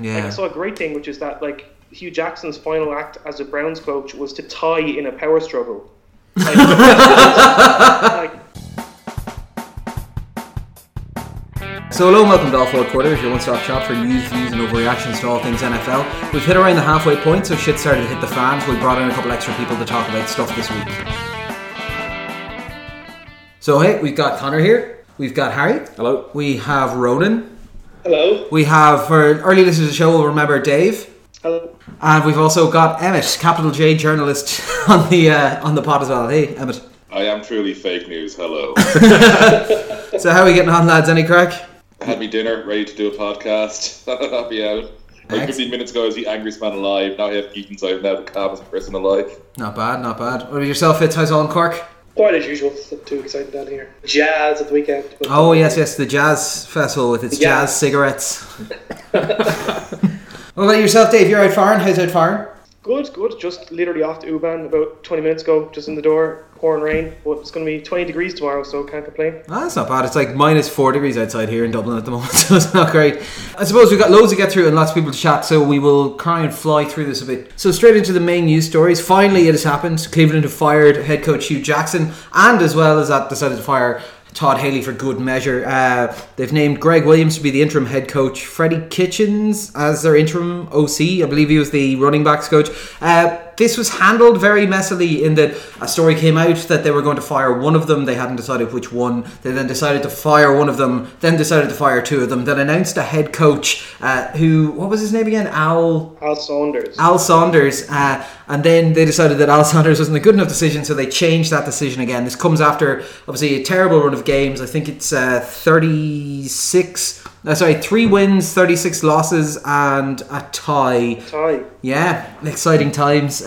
Yeah. Like, I saw a great thing, which is that like Hue Jackson's final act as a Browns coach was to tie in a power struggle. Like, So hello and welcome to All Four Quarters, your one-stop shop for news, views and overreactions to all things NFL. We've hit around the halfway point, so shit started to hit the fan, so we brought in a couple extra people to talk about stuff this week. So hey, we've got Connor here, we've got Harry. Hello. We have Ronan. Hello. We have, for early listeners to the show, we'll remember Dave. Hello. And we've also got Emmett, capital J journalist, on the pod as well. Hey, Emmett. I am truly fake news, hello. So how are we getting on, lads? Any crack? I had me dinner, ready to do a podcast. I'll be out. Like 15 minutes ago, I was the angriest man alive. Now I have eaten, so I'm now the calmest person alive. Not bad, not bad. What about yourself, Fitz? How's all in Cork? Quite as usual. It's not too exciting down here. Jazz at the weekend. Oh, yes, the Jazz Festival with its jazz cigarettes. What about yourself, Dave? You're out firing? How's out firing? Good. Just literally off to U-Bahn about 20 minutes ago, just in the door, pouring rain. But it's going to be 20 degrees tomorrow, so can't complain. That's not bad. It's like minus 4 degrees outside here in Dublin at the moment, so it's not great. I suppose we've got loads to get through and lots of people to chat, so we will try and fly through this a bit. So straight into the main news stories. Finally, it has happened. Cleveland have fired head coach Hue Jackson, and as well as that, decided to fire Todd Haley for good measure. They've named Gregg Williams to be the interim head coach, Freddie Kitchens as their interim OC. I believe he was the running backs coach. This was handled very messily in that a story came out that they were going to fire one of them. They hadn't decided which one. They then decided to fire one of them, then decided to fire two of them, then announced a head coach who, what was his name again? Al Saunders. And then they decided that Al Saunders wasn't a good enough decision, so they changed that decision again. This comes after, obviously, a terrible run of games. I think it's 3 wins, 36 losses, and a tie. Yeah, exciting times.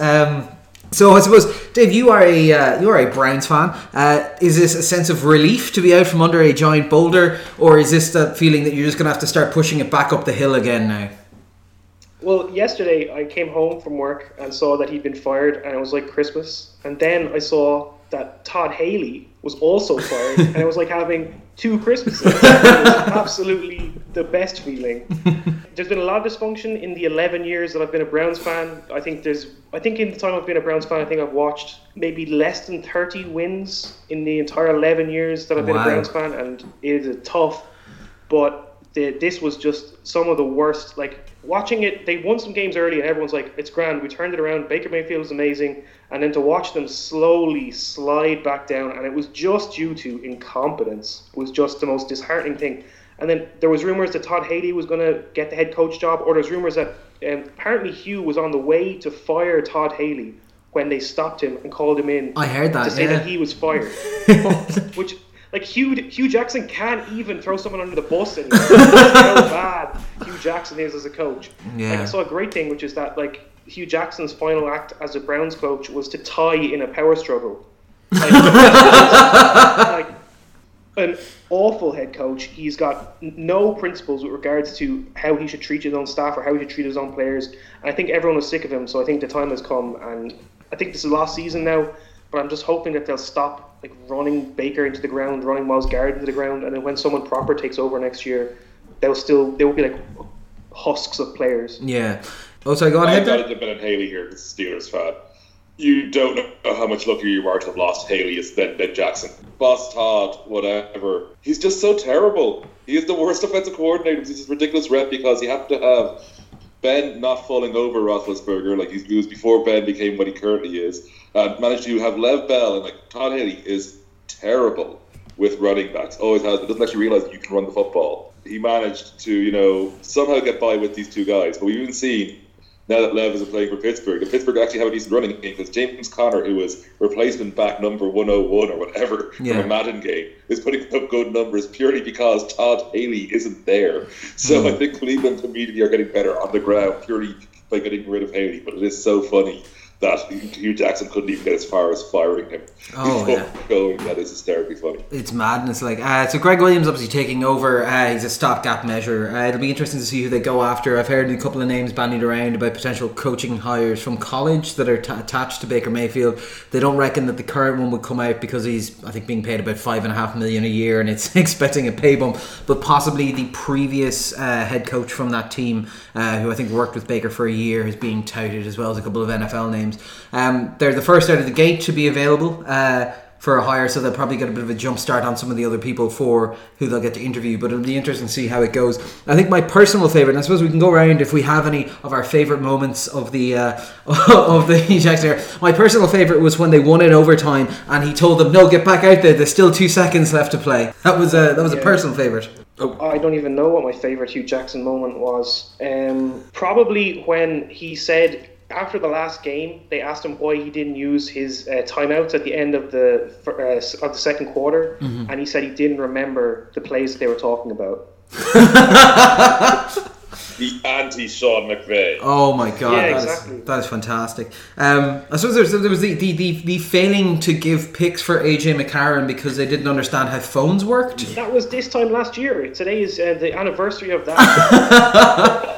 So I suppose, Dave, you are a Browns fan. Is this a sense of relief to be out from under a giant boulder, or is this that feeling that you're just going to have to start pushing it back up the hill again now? Well, yesterday I came home from work and saw that he'd been fired, and it was like Christmas. And then I saw that Todd Haley was also fired, and it was like having two Christmases. It was absolutely the best feeling. There's been a lot of dysfunction in the 11 years that I've been a Browns fan. I think in the time I've been a Browns fan, I think I've watched maybe less than 30 wins in the entire 11 years that I've been a Browns fan, and it is tough. But this was just some of the worst. Like, watching it, they won some games early and everyone's like, it's grand, we turned it around, Baker Mayfield is amazing, and then to watch them slowly slide back down, and it was just due to incompetence, was just the most disheartening thing. And then there was rumours that Todd Haley was going to get the head coach job, or there's rumours that apparently Hue was on the way to fire Todd Haley when they stopped him and called him in. I heard that, to say that he was fired. Which, like, Hue Jackson can't even throw someone under the bus anymore. That's how bad Hue Jackson is as a coach. Yeah. Like, I saw a great thing, which is that like Hue Jackson's final act as a Browns coach was to tie in a power struggle. Like, like an awful head coach. He's got no principles with regards to how he should treat his own staff or how he should treat his own players. And I think everyone was sick of him, so I think the time has come. And I think this is last season now, but I'm just hoping that they'll stop like running Baker into the ground, running Miles Garrett into the ground, and then when someone proper takes over next year, they will be like husks of players. Yeah. Oh, sorry, go on. I've got to dip in Haley here, because Steelers fan. You don't know how much luckier you are to have lost Haley than Jackson. Boss Todd, whatever. He's just so terrible. He is the worst offensive coordinator. He's this ridiculous rep because he happened to have Ben not falling over Roethlisberger, like he was before Ben became what he currently is, managed to have Lev Bell, and like Todd Haley is terrible with running backs, always has, but doesn't actually realise that you can run the football. He managed to, somehow get by with these two guys, but we've even seen, now that Lev isn't playing for Pittsburgh, that Pittsburgh actually have a decent running game, because James Conner, who was replacement back number 101 or whatever from a Madden game, is putting up good numbers purely because Todd Haley isn't there. So I think Cleveland immediately are getting better on the ground purely by getting rid of Haley, but it is so funny that Hue Jackson couldn't even get as far as firing him. Oh, yeah. That is hysterically funny. It's madness. Like, so Gregg Williams obviously taking over. He's a stopgap measure. It'll be interesting to see who they go after. I've heard a couple of names bandied around about potential coaching hires from college that are attached to Baker Mayfield. They don't reckon that the current one would come out because he's, I think, being paid about $5.5 million a year, and it's expecting a pay bump. But possibly the previous head coach from that team, who I think worked with Baker for a year, is being touted, as well as a couple of NFL names. They're the first out of the gate to be available for a hire, so they'll probably get a bit of a jump start on some of the other people for who they'll get to interview, but it'll be interesting to see how it goes. I think my personal favourite, and I suppose we can go around if we have any of our favourite moments of the Hue Jackson era. My personal favourite was when they won in overtime and he told them, no, get back out there, there's still 2 seconds left to play. That was a personal favourite. Oh. I don't even know what my favourite Hue Jackson moment was. Probably when he said, after the last game, they asked him why he didn't use his timeouts at the end of the second quarter, mm-hmm. and he said he didn't remember the plays they were talking about. The anti-Sean McVay. Oh my God, yeah, that is fantastic. I suppose there was the failing to give picks for AJ McCarron because they didn't understand how phones worked. That was this time last year. Today is the anniversary of that.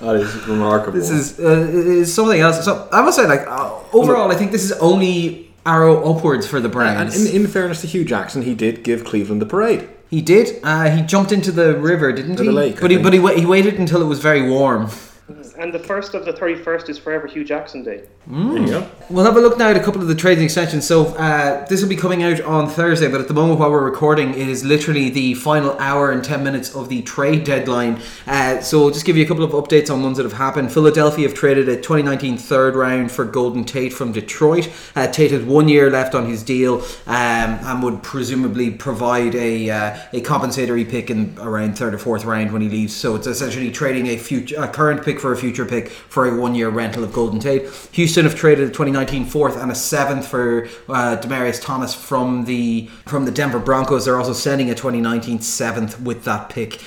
That is remarkable. This is something else. So I must say, like, overall, I think this is only arrow upwards for the Browns. And in fairness to Hue Jackson, he did give Cleveland the parade. He did. He jumped into the river, didn't he? The lake. But he waited until it was very warm. And the first of the 31st is forever Hue Jackson Day. There you go. We'll have a look now at a couple of the trading extensions. So this will be coming out on Thursday, but at the moment while we're recording it is literally the final hour and 10 minutes of the trade deadline. So I'll just give you a couple of updates on ones that have happened. Philadelphia have traded a 2019 third round for Golden Tate from Detroit. Tate had 1 year left on his deal and would presumably provide a compensatory pick in around third or fourth round when he leaves. So it's essentially trading a current pick for a future pick for a 1 year rental of Golden Tate. Houston have traded a 2019 4th and a 7th for Demaryius Thomas from the Denver Broncos. They're also sending a 2019 7th with that pick,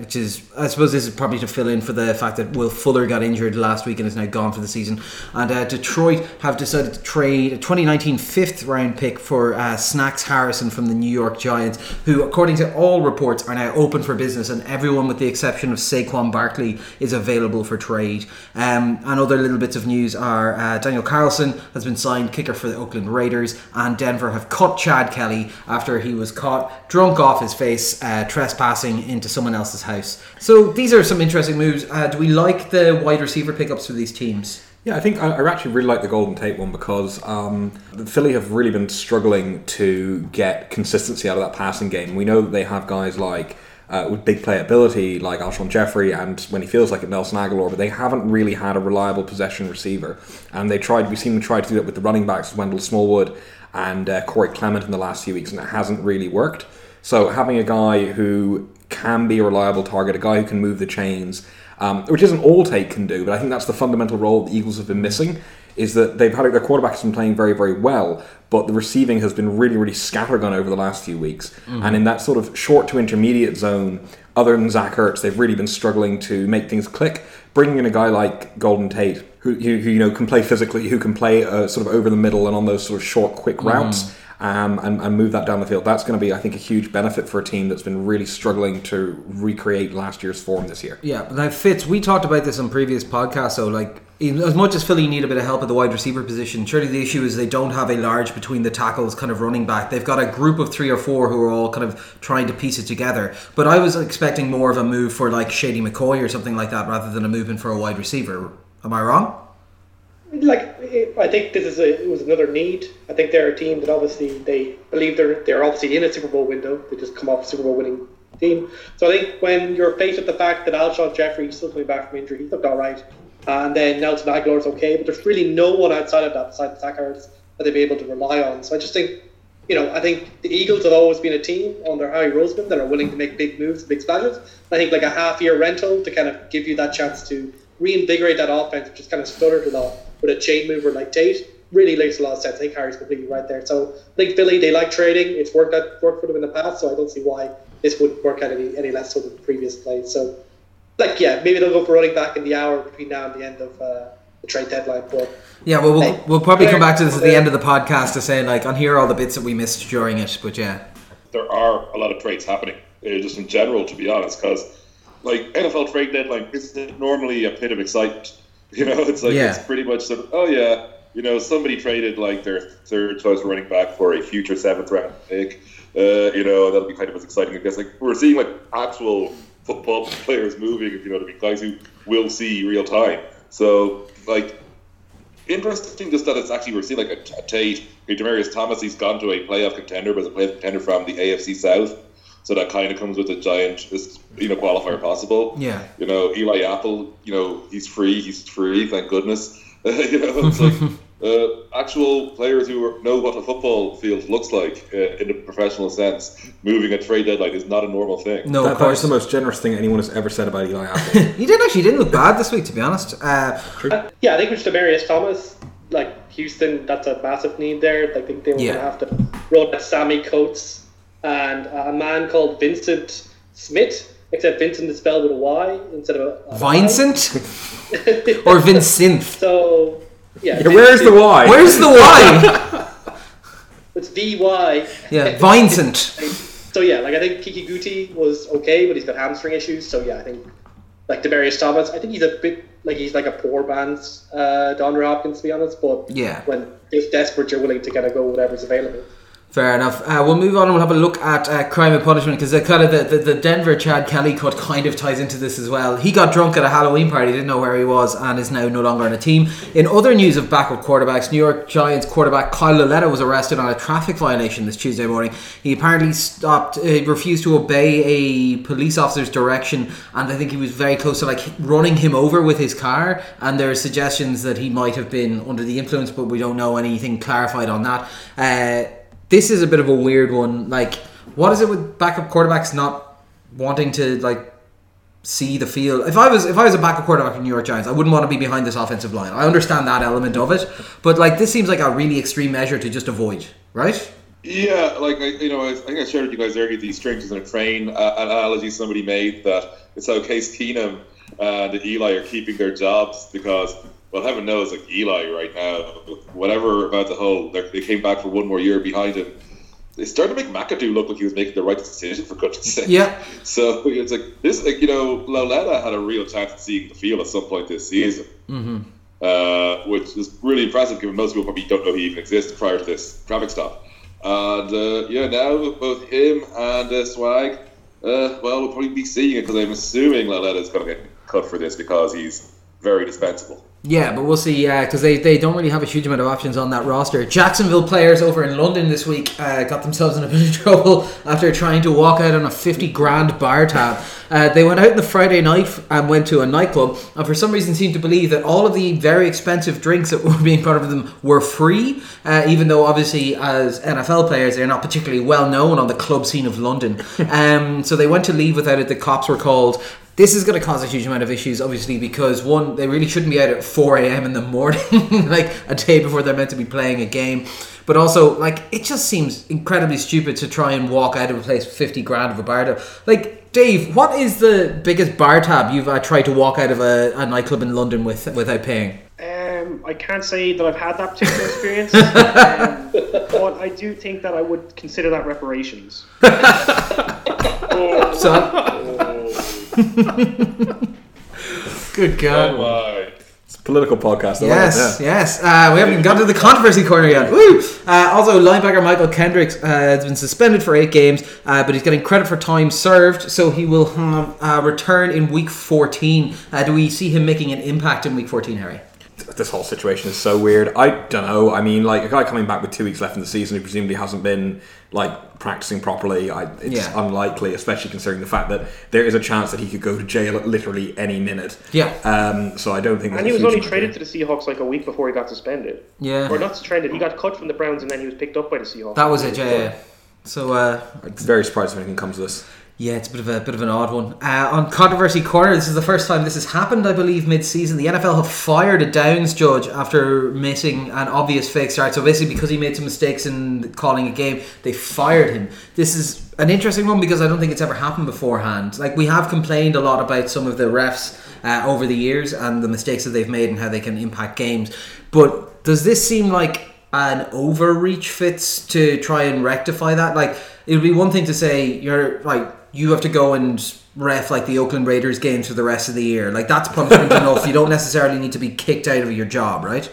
which is, I suppose this is probably to fill in for the fact that Will Fuller got injured last week and is now gone for the season. And Detroit have decided to trade a 2019 5th round pick for Snacks Harrison from the New York Giants, who according to all reports are now open for business, and everyone with the exception of Saquon Barkley is available for trade. And other little bits of news are Daniel Carlson has been signed, kicker for the Oakland Raiders, and Denver have cut Chad Kelly after he was caught drunk off his face trespassing into someone else's house. So these are some interesting moves. Do we like the wide receiver pickups for these teams? Yeah, I think I actually really like the Golden Tate one because Philly have really been struggling to get consistency out of that passing game. We know that they have guys like with big playability like Alshon Jeffrey and, when he feels like it, Nelson Aguilar, but they haven't really had a reliable possession receiver, and we seem to try to do that with the running backs, Wendell Smallwood and Corey Clement in the last few weeks, and it hasn't really worked. So having a guy who can be a reliable target, a guy who can move the chains, which isn't all Tate can do, but I think that's the fundamental role the Eagles have been missing, is that they've had their quarterback has been playing very, very well, but the receiving has been really, really scattergun over the last few weeks. Mm-hmm. And in that sort of short to intermediate zone, other than Zach Ertz, they've really been struggling to make things click. Bringing in a guy like Golden Tate, who you know can play physically, who can play sort of over the middle and on those sort of short, quick routes, and move that down the field, that's going to be, I think, a huge benefit for a team that's been really struggling to recreate last year's form this year. Yeah, now Fitz, we talked about this on previous podcasts, so like, as much as Philly need a bit of help at the wide receiver position, surely the issue is they don't have a large between the tackles kind of running back. They've got a group of three or four who are all kind of trying to piece it together. But I was expecting more of a move for like Shady McCoy or something like that rather than a movement for a wide receiver. Am I wrong? I think it was another need. I think they're a team that obviously they believe they're obviously in a Super Bowl window. They just come off a Super Bowl winning team. So I think when you're faced with the fact that Alshon Jeffrey is still coming back from injury, he looked all right. And then Nelson Aguilar is okay, but there's really no one outside of that, besides the Sackers, that they'd be able to rely on. So I just think, I think the Eagles have always been a team under Howie Roseman that are willing to make big moves, big splashes. I think like a half-year rental to kind of give you that chance to reinvigorate that offense, which is kind of stuttered a lot, with a chain mover like Tate, really makes a lot of sense. I think Harry's completely right there. So I think Philly, they like trading. It's worked for them in the past, so I don't see why this wouldn't work out any less so than previous plays. So, maybe they'll go for running back in the hour between now and the end of the trade deadline. But yeah, well, we'll probably come back to this at the end of the podcast to say, like, on here are all the bits that we missed during it. But yeah, there are a lot of trades happening just in general, to be honest, because like NFL trade deadline isn't normally a pit of excitement. You know, it's like it's pretty much somebody traded like their third choice running back for a future 7th round pick. That'll be kind of as exciting, I guess. Like, we're seeing like actual football players moving, if you know what I mean, guys who will see real time. So like, interesting just that it's actually, we're seeing like a Tate, Demaryius Thomas, he's gone to a playoff contender, but it's a playoff contender from the AFC South. So that kind of comes with a giant, qualifier possible. Yeah. Eli Apple, he's free, thank goodness. It's like actual players who know what a football field looks like in a professional sense, moving a trade deadline is not a normal thing. No, of course. That's the most generous thing anyone has ever said about Eli Apple. He didn't look bad this week, to be honest. I think with Demaryius Thomas, like Houston, that's a massive need there. I think they were going to have to run at Sammy Coates and a man called Vincent Smith, except Vincent is spelled with a Y instead of a Vincent? Or Vincent. So... Yeah, where's the Y? Where's the Y? It's VY. Yeah, Vincent. So yeah, like I think Kiki Guti was okay, but he's got hamstring issues. So yeah, I think like Demaryius Thomas, I think he's a bit like he's like a poor man's DeAndre Hopkins, to be honest. But yeah, when it's desperate, you're willing to kind of go whatever's available. Fair enough. We'll move on and we'll have a look at crime and punishment, because kind of the Denver Chad Kelly cut kind of ties into this as well. He got drunk at a Halloween party, didn't know where he was, and is now no longer on a team. In other news of backup quarterbacks, New York Giants quarterback Kyle Lauletta was arrested on a traffic violation this Tuesday morning. He apparently refused to obey a police officer's direction, and I think he was very close to like running him over with his car, and there are suggestions that he might have been under the influence, but we don't know anything clarified on that. This is a bit of a weird one. Like, what is it with backup quarterbacks not wanting to like see the field? If I was a backup quarterback in New York Giants, I wouldn't want to be behind this offensive line. I understand that element of it, but like this seems like a really extreme measure to just avoid, right? Yeah, like I think I shared with you guys earlier the strings in a train analogy somebody made, that it's how Case Keenum and Eli are keeping their jobs because, well, heaven knows, like Eli right now, whatever about the whole, they came back for one more year behind him. They started to make McAdoo look like he was making the right decision, for goodness sake. Yeah. So it's like this, like, Lauletta had a real chance of seeing the field at some point this season, which is really impressive given most people probably don't know he even existed prior to this traffic stop. And now both him and Swag, we'll probably be seeing it, because I'm assuming Lauletta's going to get cut for this because he's very dispensable. Yeah, but we'll see, because they don't really have a huge amount of options on that roster. Jacksonville players over in London this week got themselves in a bit of trouble after trying to walk out on a $50,000 bar tab. They went out on the Friday night and went to a nightclub, and for some reason seemed to believe that all of the very expensive drinks that were being brought up to them were free, even though obviously as NFL players they're not particularly well known on the club scene of London. So they went to leave without it. The cops were called. This is going to cause a huge amount of issues, obviously, because one, they really shouldn't be out at 4 a.m. in the morning, like a day before they're meant to be playing a game. But also, like, it just seems incredibly stupid to try and walk out of a place with $50,000 of a bar tab. Like, Dave, what is the biggest bar tab you've tried to walk out of a nightclub in London with without paying? I can't say that I've had that particular experience, but I do think that I would consider that reparations. Good God. Oh, it's a political podcast. Yes. We haven't even gotten to the controversy corner yet. Woo! Also, linebacker Michael Kendricks has been suspended for 8 games, but he's getting credit for time served, so he will have a return in week 14. Do we see him making an impact in week 14, Harry? This whole situation is so weird. I don't know. I mean, like, a guy coming back with 2 weeks left in the season who presumably hasn't been, like, practicing properly, it's unlikely, especially considering the fact that there is a chance that he could go to jail at literally any minute. Yeah. So I don't think that's... And he was only traded to the Seahawks, like, a week before he got suspended. Yeah. Or not traded. He got cut from the Browns and then he was picked up by the Seahawks. That was it, yeah. So, I'm very surprised if anything comes to this. Yeah, it's a bit of an odd one. On Controversy Corner, this is the first time this has happened, I believe, mid-season. The NFL have fired a Downs judge after missing an obvious fake start. So basically, because he made some mistakes in calling a game, they fired him. This is an interesting one because I don't think it's ever happened beforehand. Like, we have complained a lot about some of the refs over the years and the mistakes that they've made and how they can impact games. But does this seem like an overreach fits to try and rectify that? Like, it would be one thing to say you're like, you have to go and ref like the Oakland Raiders games for the rest of the year. Like, that's punishment enough. You don't necessarily need to be kicked out of your job, right?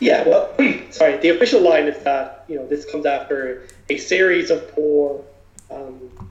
Yeah, well, sorry. The official line is that, you know, this comes after a series of poor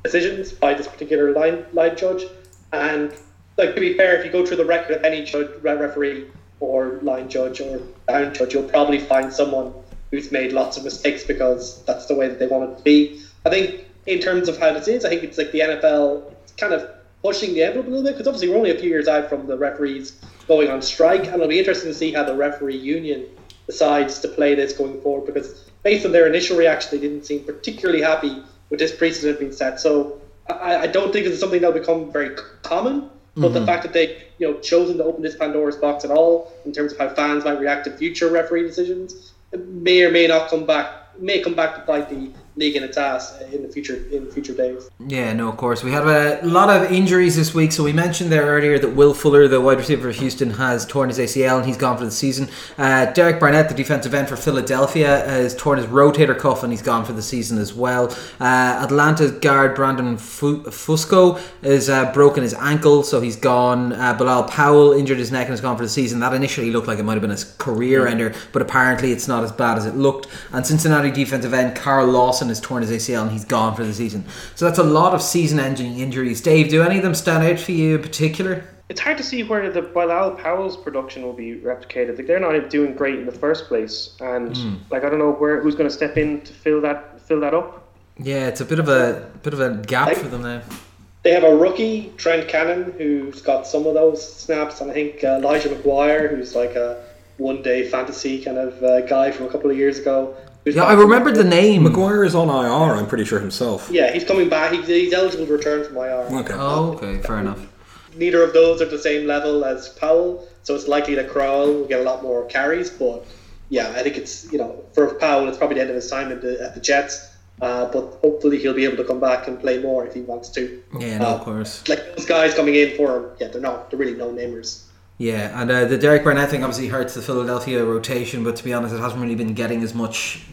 decisions by this particular line judge. And, like, to be fair, if you go through the record of any judge, referee or line judge or down judge, you'll probably find someone who's made lots of mistakes because that's the way that they want it to be. I think in terms of how this is, I think it's like the NFL kind of pushing the envelope a little bit, because obviously we're only a few years out from the referees going on strike, and it'll be interesting to see how the referee union decides to play this going forward, because based on their initial reaction, they didn't seem particularly happy with this precedent being set. So I don't think it's something that'll become very common, but the fact that they, you know, chosen to open this Pandora's box at all in terms of how fans might react to future referee decisions, it may or may not come back. May come back to bite the league in its ass in future days. Yeah, no, of course. We have a lot of injuries this week, so we mentioned there earlier that Will Fuller, the wide receiver of Houston, has torn his ACL and he's gone for the season. Derek Barnett, the defensive end for Philadelphia, has torn his rotator cuff and he's gone for the season as well. Atlanta's guard Brandon Fusco has broken his ankle, so he's gone. Bilal Powell injured his neck and has gone for the season. That initially looked like it might have been his career ender, but apparently it's not as bad as it looked. And Cincinnati defensive end Kyle Lauletta has torn his ACL and he's gone for the season. So that's a lot of season-ending injuries. Dave, do any of them stand out for you in particular? It's hard to see where the Bilal Powell's production will be replicated. Like, they're not doing great in the first place, and like, I don't know who's going to step in to fill that up. Yeah, it's a bit of a gap for them now. They have a rookie, Trent Cannon, who's got some of those snaps, and I think Elijah McGuire, who's like a one-day fantasy kind of guy from a couple of years ago. Yeah, I remembered the name. McGuire is on IR, I'm pretty sure himself. Yeah, he's coming back. He's eligible to return from IR. Okay. Oh, okay, fair enough. Neither of those are the same level as Powell, so it's likely that Crowell will get a lot more carries. But yeah, I think it's, you know, for Powell, it's probably the end of his time at the Jets. But hopefully he'll be able to come back and play more if he wants to. Yeah, no, of course. Like, those guys coming in for him, yeah, they're really no-namers. Yeah, and the Derek Barnett thing obviously hurts the Philadelphia rotation, but to be honest, it hasn't really been getting as much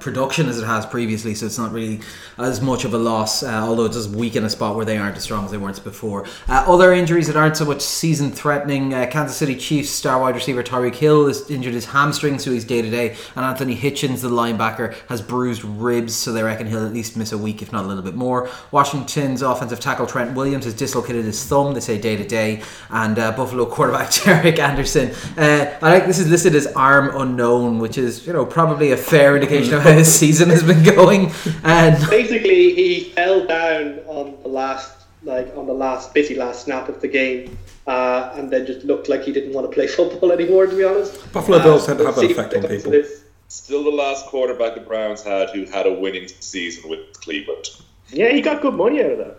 production as it has previously, so it's not really as much of a loss, although it does weaken a spot where they aren't as strong as they weren't before. Other injuries that aren't so much season-threatening, Kansas City Chiefs star wide receiver Tyreek Hill has injured his hamstring, so he's day-to-day, and Anthony Hitchens, the linebacker, has bruised ribs, so they reckon he'll at least miss a week, if not a little bit more. Washington's offensive tackle Trent Williams has dislocated his thumb, they say day-to-day, and Buffalo quarterback Derek Anderson. I think this is listed as arm unknown, which is, you know, probably a fair indication of how his season has been going. And basically, he fell down on the last snap of the game, and then just looked like he didn't want to play football anymore. To be honest, Buffalo Bills tend to have an effect on people. Still, the last quarterback the Browns had who had a winning season with Cleveland. Yeah, he got good money out of that.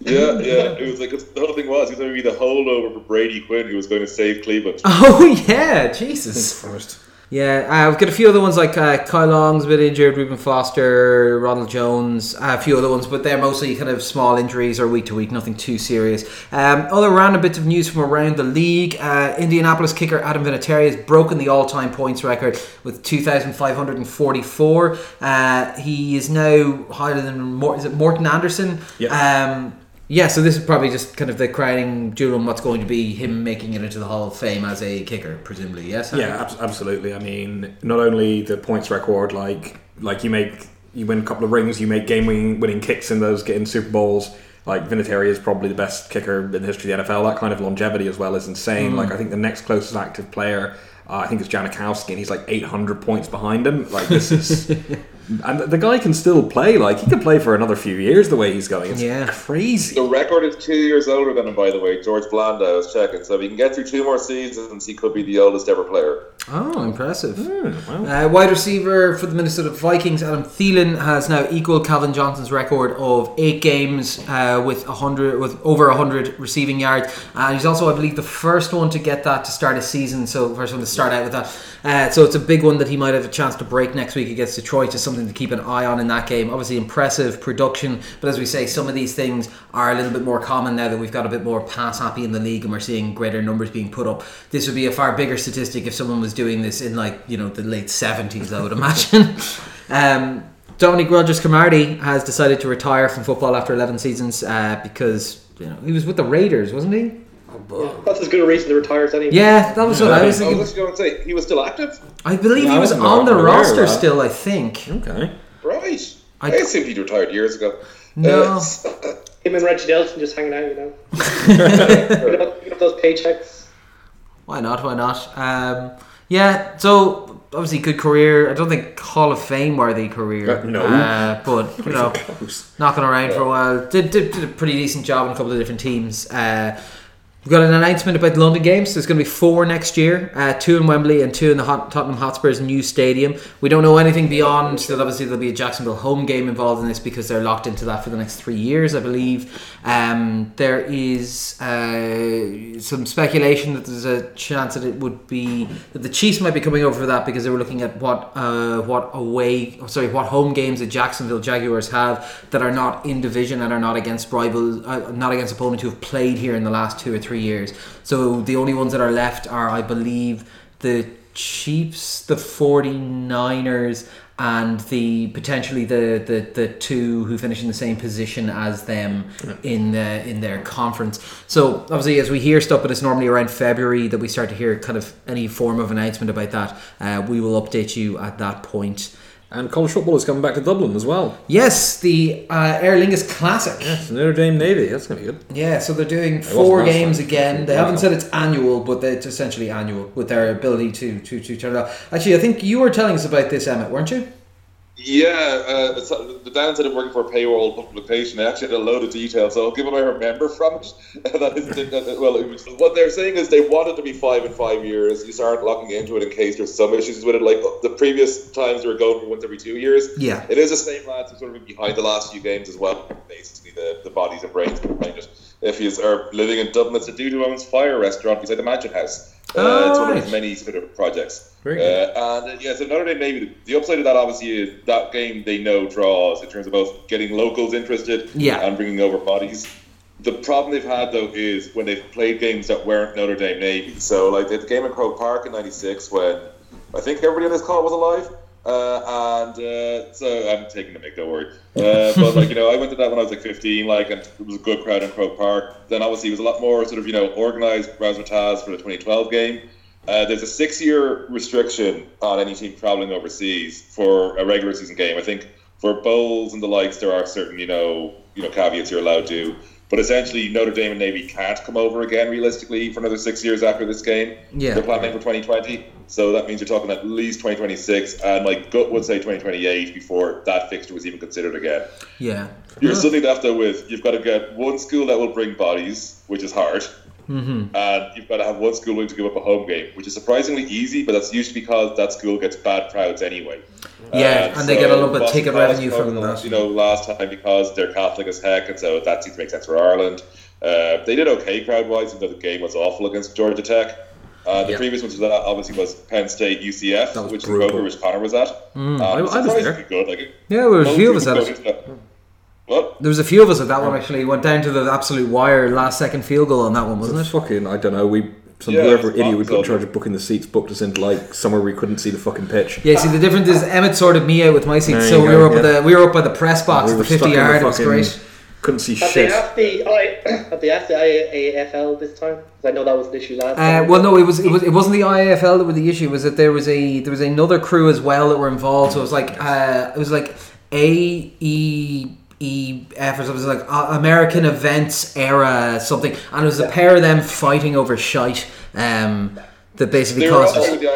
Yeah, it was like, the whole thing was, he was going to be the holdover for Brady Quinn, who was going to save Cleveland. Oh, yeah, Jesus. First. Yeah, we've got a few other ones, like Kyle Long's been injured, Reuben Foster, Ronald Jones, a few other ones, but they're mostly kind of small injuries or week to week, nothing too serious. Other random bits of news from around the league. Indianapolis kicker Adam Vinatieri has broken the all-time points record with 2,544. He is now higher than Morten Anderson? Yeah. Yeah, so this is probably just kind of the crowning jewel on what's going to be him making it into the Hall of Fame as a kicker, presumably, yes? Yeah, absolutely. I mean, not only the points record, like you win a couple of rings, you make game-winning kicks in those, getting Super Bowls. Like, Vinatieri is probably the best kicker in the history of the NFL. That kind of longevity as well is insane. Like, I think the next closest active player, I think it's Janikowski, and he's like 800 points behind him. Like, this is... And the guy can still play. Like, he could play for another few years the way he's going. It's crazy. The record is 2 years older than him, by the way. George Blanda was checking. So if he can get through two more seasons, he could be the oldest ever player. Oh, impressive. Wow. Wide receiver for the Minnesota Vikings, Adam Thielen, has now equaled Calvin Johnson's record of 8 games with over 100 receiving yards. And he's also, I believe, the first one to get that to start a season. So first one to start out with that. So it's a big one that he might have a chance to break next week against Detroit. Just something to keep an eye on in that game. Obviously impressive production, but as we say, some of these things are a little bit more common now that we've got a bit more pass happy in the league and we're seeing greater numbers being put up. This would be a far bigger statistic if someone was doing this in, like, you know, the late 70s, I would imagine. Dominic Rodgers-Cromartie has decided to retire from football after 11 seasons because, you know, he was with the Raiders, wasn't he? That's as good a reason to retire as anyone. Yeah, that was what I was thinking. I was going to say, he was still active? I believe he was on the roster still, I think. Okay. Right. I assumed he'd retired years ago. No. Him and Reggie Delson just hanging out, you know. Picking up those paychecks. Why not? So obviously good career. I don't think Hall of Fame worthy career. No. But, you know, knocking around for a while. Did a pretty decent job in a couple of different teams. We've got an announcement about the London games. There's going to be 4 next year, 2 in Wembley and 2 in the Tottenham Hotspur's new stadium. We don't know anything beyond that. Obviously there'll be a Jacksonville home game involved in this because they're locked into that for the next 3 years, I believe. There is some speculation that there's a chance that it would be that the Chiefs might be coming over for that because they were looking at what home games the Jacksonville Jaguars have that are not in division and are not against rivals, not against opponents who have played here in the last 2 or 3 years. So the only ones that are left are, I believe, the Chiefs, the 49ers, and the two who finish in the same position as them in their conference. So obviously, as we hear stuff, but it's normally around February that we start to hear kind of any form of announcement about that. We will update you at that point. And college football is coming back to Dublin as well. Yes, the Aer Lingus Classic. Yes, Notre Dame Navy. That's going to be good. Yeah, so they're doing 4 games again. They haven't said it's annual, but it's essentially annual with their ability to turn it off. Actually, I think you were telling us about this, Emmett, weren't you? Yeah, the downside of working for a paywall publication, I actually had a load of details, so I'll give what I remember from it. What they're saying is they wanted to be 5 in 5 years. You start locking into it in case there's some issues with it, like the previous times we were going for once every 2 years. Yeah. It is the same lads who sort of behind the last few games as well, basically the bodies and brains behind it. If you are living in Dublin, it's a Dudu Owens Fire restaurant beside the Mansion House. It's one of many sort of projects. So Notre Dame Navy, the upside of that obviously is that game they know draws in terms of both getting locals interested and bringing over bodies. The problem they've had though is when they've played games that weren't Notre Dame Navy. So like they had the game at Croke Park in '96 when I think everybody on this call was alive. So I'm taking the mic, don't worry. But like, you know, I went to that when I was like 15, like, and it was a good crowd in Croke Park. Then obviously it was a lot more sort of, you know, organised razzmatazz for the 2012 game. There's a 6-year restriction on any team travelling overseas for a regular season game. I think for bowls and the likes, there are certain, you know, caveats you're allowed to. But essentially, Notre Dame and Navy can't come over again, realistically, for another 6 years after this game. Yeah. They're planning for 2020, so that means you're talking at least 2026, and my gut would say 2028 before that fixture was even considered again. Yeah. You're suddenly left though with, you've got to get one school that will bring bodies, which is hard, and you've got to have one school willing to give up a home game, which is surprisingly easy, but that's usually because that school gets bad crowds anyway. Yeah, and they get a little bit of ticket revenue from that. You know, last time because they're Catholic as heck, and so that seems to make sense for Ireland. They did okay crowd-wise, even though the game was awful against Georgia Tech. The previous one to that obviously was Penn State UCF, which brutal. Is over which Connor was at. I was there. Good. Like, yeah, there were a few of us at it. What? There was a few of us at that one actually. Went down to the absolute wire, last second field goal on that one, wasn't it? Fucking, I don't know. Whoever idiot we put in charge of booking the seats booked us into like somewhere we couldn't see the fucking pitch. Yeah, see the difference is Emmett sorted me out with my seat, so we were up we were up by the press box at the 50-yard. It was great. Couldn't see shit. Have they asked the IAFL this time? Because I know that was an issue last time. Well, no, it wasn't the IAFL that was the issue. It was that there was another crew as well that were involved. So it was like AEF or something like American Events Era something, and it was a pair of them fighting over shite. that basically they're caused all over the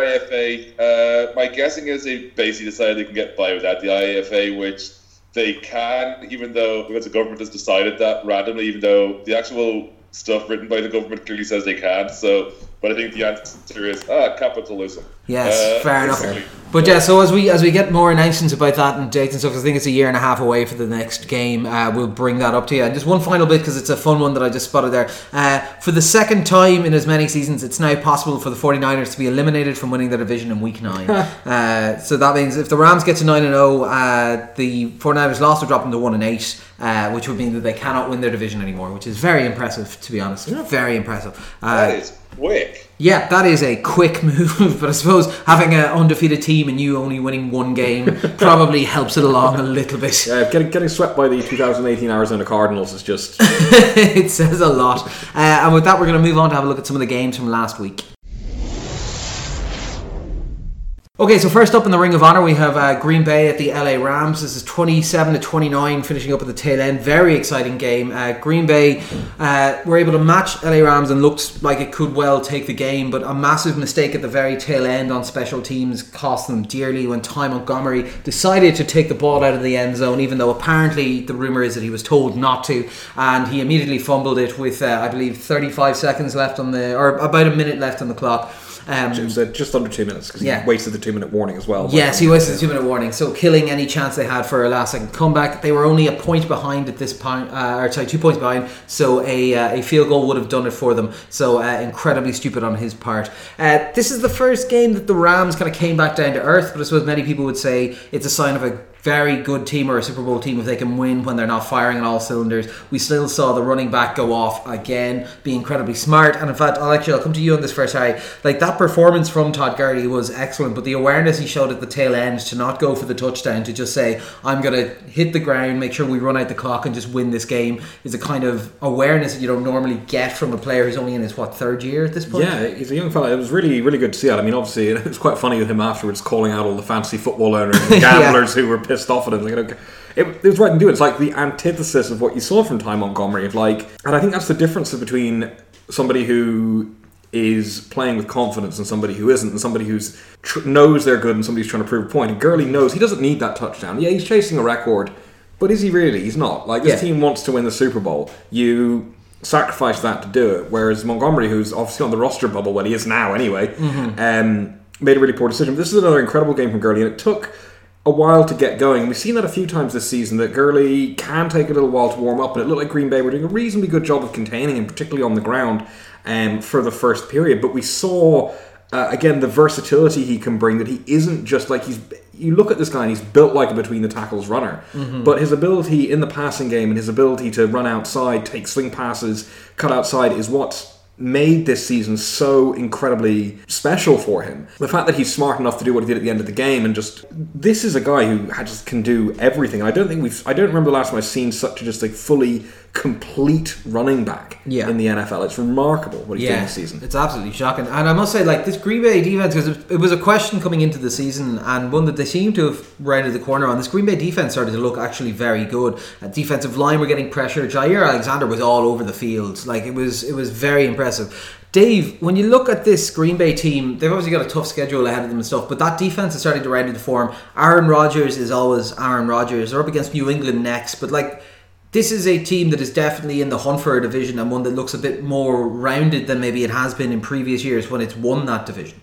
IAFA. My guessing is they basically decided they can get by without the IAFA, which they can, even though, because the government has decided that randomly, even though the actual stuff written by the government clearly says they can't. So, but I think the answer is capitalism. Yes, fair enough. Exactly. But yeah, so as we get more announcements about that and dates and stuff, I think it's a year and a half away for the next game. We'll bring that up to you. And just one final bit, because it's a fun one that I just spotted there. For the second time in as many seasons, it's now possible for the 49ers to be eliminated from winning the division in Week 9. So that means if the Rams get to 9-0, the 49ers loss will drop them to 1-8. Which would mean that they cannot win their division anymore, which is very impressive, to be honest. Yeah. Very impressive. That is quick. Yeah, that is a quick move. But I suppose having an undefeated team and you only winning one game probably helps it along a little bit. Yeah, getting swept by the 2018 Arizona Cardinals is just... it says a lot. And with that, we're going to move on to have a look at some of the games from last week. Okay, so first up in the Ring of Honor, we have Green Bay at the LA Rams. This is 27-29, finishing up at the tail end. Very exciting game. Green Bay were able to match LA Rams and looked like it could well take the game, but a massive mistake at the very tail end on special teams cost them dearly when Ty Montgomery decided to take the ball out of the end zone, even though apparently the rumour is that he was told not to, and he immediately fumbled it with, I believe, 35 seconds left on the, or about a minute left on the clock. Just under 2 minutes, because he wasted the 2 minute warning as well. Yes, he wasted the 2 minute warning, so killing any chance they had for a last second comeback. They were only 2 points behind, so a field goal would have done it for them, so incredibly stupid on his part. This is the first game that the Rams kind of came back down to earth, but I suppose many people would say it's a sign of a very good team or a Super Bowl team if they can win when they're not firing on all cylinders. We still saw the running back go off again, be incredibly smart, and in fact, I'll come to you on this first, Harry. Like, that performance from Todd Gurley was excellent, but the awareness he showed at the tail end to not go for the touchdown, to just say, I'm going to hit the ground, make sure we run out the clock and just win this game, is a kind of awareness that you don't normally get from a player who's only in his, third year at this point? Yeah, he's a young fella. It was really, really good to see that. I mean, obviously, it was quite funny with him afterwards calling out all the fantasy football owners and gamblers who were pissed off at him. It was right to do it. It's like the antithesis of what you saw from Ty Montgomery. And I think that's the difference between somebody who is playing with confidence and somebody who isn't, and somebody who knows they're good and somebody who's trying to prove a point. And Gurley knows he doesn't need that touchdown. Yeah, he's chasing a record, but is he really? He's not. This team wants to win the Super Bowl. You sacrifice that to do it. Whereas Montgomery, who's obviously on the roster bubble, well, he is now anyway, made a really poor decision. But this is another incredible game from Gurley, and it took a while to get going. We've seen that a few times this season, that Gurley can take a little while to warm up, and it looked like Green Bay were doing a reasonably good job of containing him, particularly on the ground, for the first period. But we saw, again, the versatility he can bring, that he isn't just like he's... You look at this guy and he's built like a between-the-tackles runner, but his ability in the passing game and his ability to run outside, take swing passes, cut outside is what's made this season so incredibly special for him. The fact that he's smart enough to do what he did at the end of the game, and just, this is a guy who just can do everything. And I don't remember the last time I've seen such a fully complete running back in the NFL. It's remarkable what he's doing this season. It's absolutely shocking. And I must say, this Green Bay defense, because it was a question coming into the season and one that they seemed to have rounded the corner on, this Green Bay defense started to look actually very good. A defensive line were getting pressure. Jair Alexander was all over the field. It was very impressive. Dave, when you look at this Green Bay team, they've obviously got a tough schedule ahead of them and stuff, but that defense is starting to round into form. Aaron Rodgers is always Aaron Rodgers. They're up against New England next, but this is a team that is definitely in the hunt for a division, and one that looks a bit more rounded than maybe it has been in previous years when it's won that division.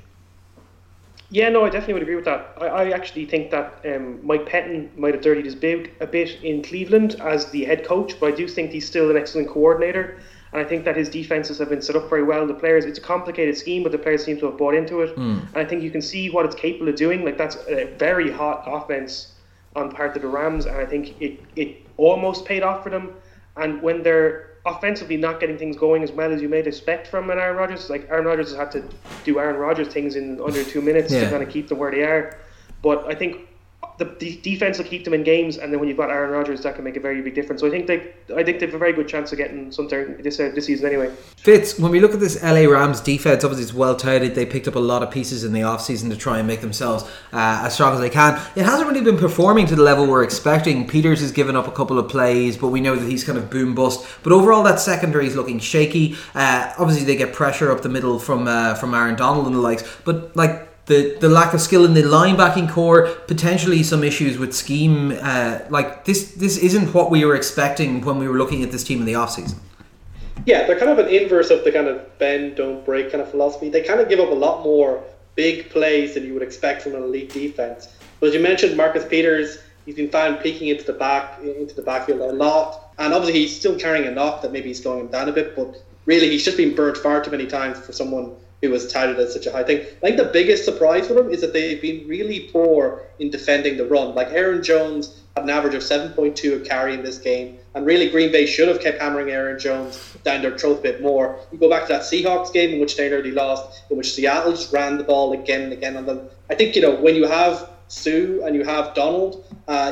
Yeah, no, I definitely would agree with that. I actually think that Mike Pettin might have dirtied his bib a bit in Cleveland as the head coach, but I do think he's still an excellent coordinator, and I think that his defenses have been set up very well. The players, it's a complicated scheme, but the players seem to have bought into it, and I think you can see what it's capable of doing. That's a very hot offense on part of the Rams, and I think it almost paid off for them. And when they're offensively not getting things going as well as you might expect from an Aaron Rodgers, Aaron Rodgers has had to do Aaron Rodgers things in under 2 minutes to kind of keep them where they are. But I think the defense will keep them in games, and then when you've got Aaron Rodgers, that can make a very big difference. So I think they have a very good chance of getting something this season anyway. Fitz, when we look at this LA Rams defense, obviously it's well tidied. They picked up a lot of pieces in the offseason to try and make themselves as strong as they can. It hasn't really been performing to the level we're expecting. Peters has given up a couple of plays, but we know that he's kind of boom bust. But overall, that secondary is looking shaky. Obviously, they get pressure up the middle from Aaron Donald and the likes, but like. The lack of skill in the linebacking core, potentially some issues with scheme. This isn't what we were expecting when we were looking at this team in the offseason. Yeah, they're kind of an inverse of the kind of bend, don't break kind of philosophy. They kind of give up a lot more big plays than you would expect from an elite defense. But as you mentioned, Marcus Peters, he's been found peeking into the backfield a lot. And obviously he's still carrying a knock that maybe he's slowing him down a bit, but really he's just been burnt far too many times for someone who was touted as such a high thing. I think the biggest surprise for them is that they've been really poor in defending the run. Like Aaron Jones had an average of 7.2 a carry in this game, and really Green Bay should have kept hammering Aaron Jones down their throat a bit more. You go back to that Seahawks game in which they nearly lost, in which Seattle just ran the ball again and again on them. I think, when you have Sue and you have Donald,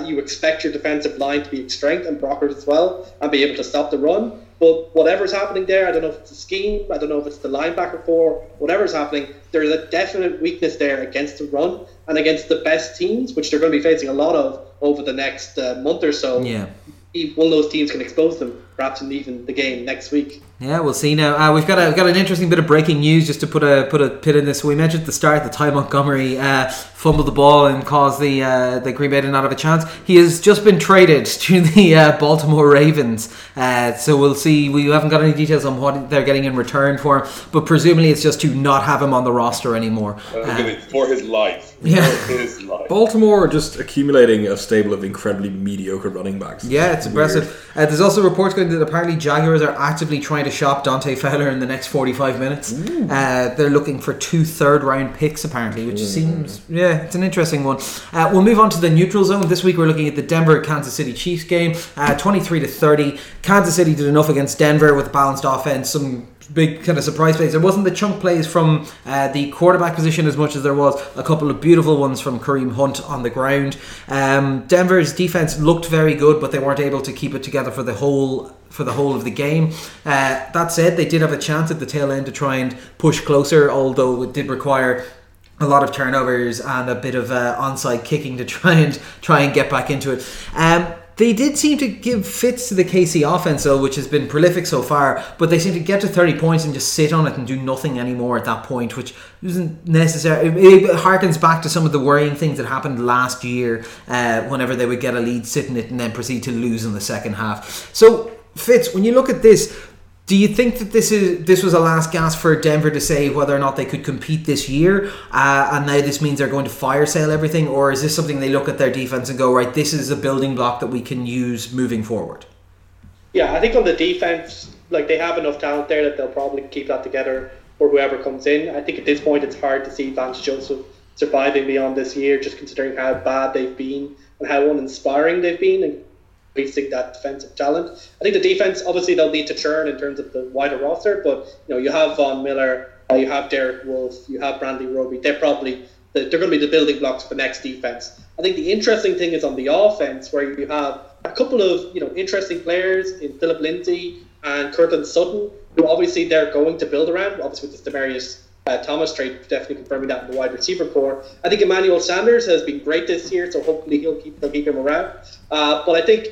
you expect your defensive line to be its strength, and Brockers as well, and be able to stop the run. But whatever's happening there, I don't know if it's the scheme, I don't know if it's the linebacker core, whatever's happening, there's a definite weakness there against the run and against the best teams, which they're going to be facing a lot of over the next month or so. Yeah. One of those teams can expose them, perhaps in even the game next week. Yeah, we'll see now. We've got an interesting bit of breaking news just to put a pin in this. We mentioned at the start that Ty Montgomery fumbled the ball and caused the Green Bay to not have a chance. He has just been traded to the Baltimore Ravens. So we'll see. We haven't got any details on what they're getting in return for him, but presumably it's just to not have him on the roster anymore. For his life. Yeah. For his life. Baltimore are just accumulating a stable of incredibly mediocre running backs. Yeah, it's impressive. There's also reports going that apparently Jaguars are actively trying to shop Dante Fowler in the next 45 minutes. They're looking for 2 third-round picks, apparently, which seems... Yeah, it's an interesting one. We'll move on to the neutral zone. This week we're looking at the Denver-Kansas City Chiefs game, 23-30. Kansas City did enough against Denver with a balanced offense, some big kind of surprise plays. There wasn't the chunk plays from the quarterback position as much as there was a couple of beautiful ones from Kareem Hunt on the ground. Denver's defense looked very good, but they weren't able to keep it together for the whole of the game. That said, they did have a chance at the tail end to try and push closer, although it did require a lot of turnovers and a bit of onside kicking to try and get back into it. They did seem to give fits to the KC offense, though, which has been prolific so far, but they seem to get to 30 points and just sit on it and do nothing anymore at that point, which isn't necessary. It harkens back to some of the worrying things that happened last year whenever they would get a lead, sit in it, and then proceed to lose in the second half. So, Fitz, when you look at this, do you think that this was a last gasp for Denver to say whether or not they could compete this year, and now this means they're going to fire sale everything, or is this something they look at their defense and go, right, this is a building block that we can use moving forward? Yeah, I think on the defense, they have enough talent there that they'll probably keep that together for whoever comes in. I think at this point it's hard to see Vance Joseph surviving beyond this year, just considering how bad they've been and how uninspiring they've been and wasting that defensive talent. I think the defense, obviously, they'll need to churn in terms of the wider roster, but you have Von Miller, you have Derek Wolfe, you have Brandy Roby. They're going to be the building blocks for the next defense. I think the interesting thing is on the offense, where you have a couple of interesting players in Philip Lindsay and Curtin Sutton, who obviously they're going to build around. Obviously, with this Demaryius Thomas trade, definitely confirming that in the wide receiver core. I think Emmanuel Sanders has been great this year, so hopefully they'll keep him around. But I think,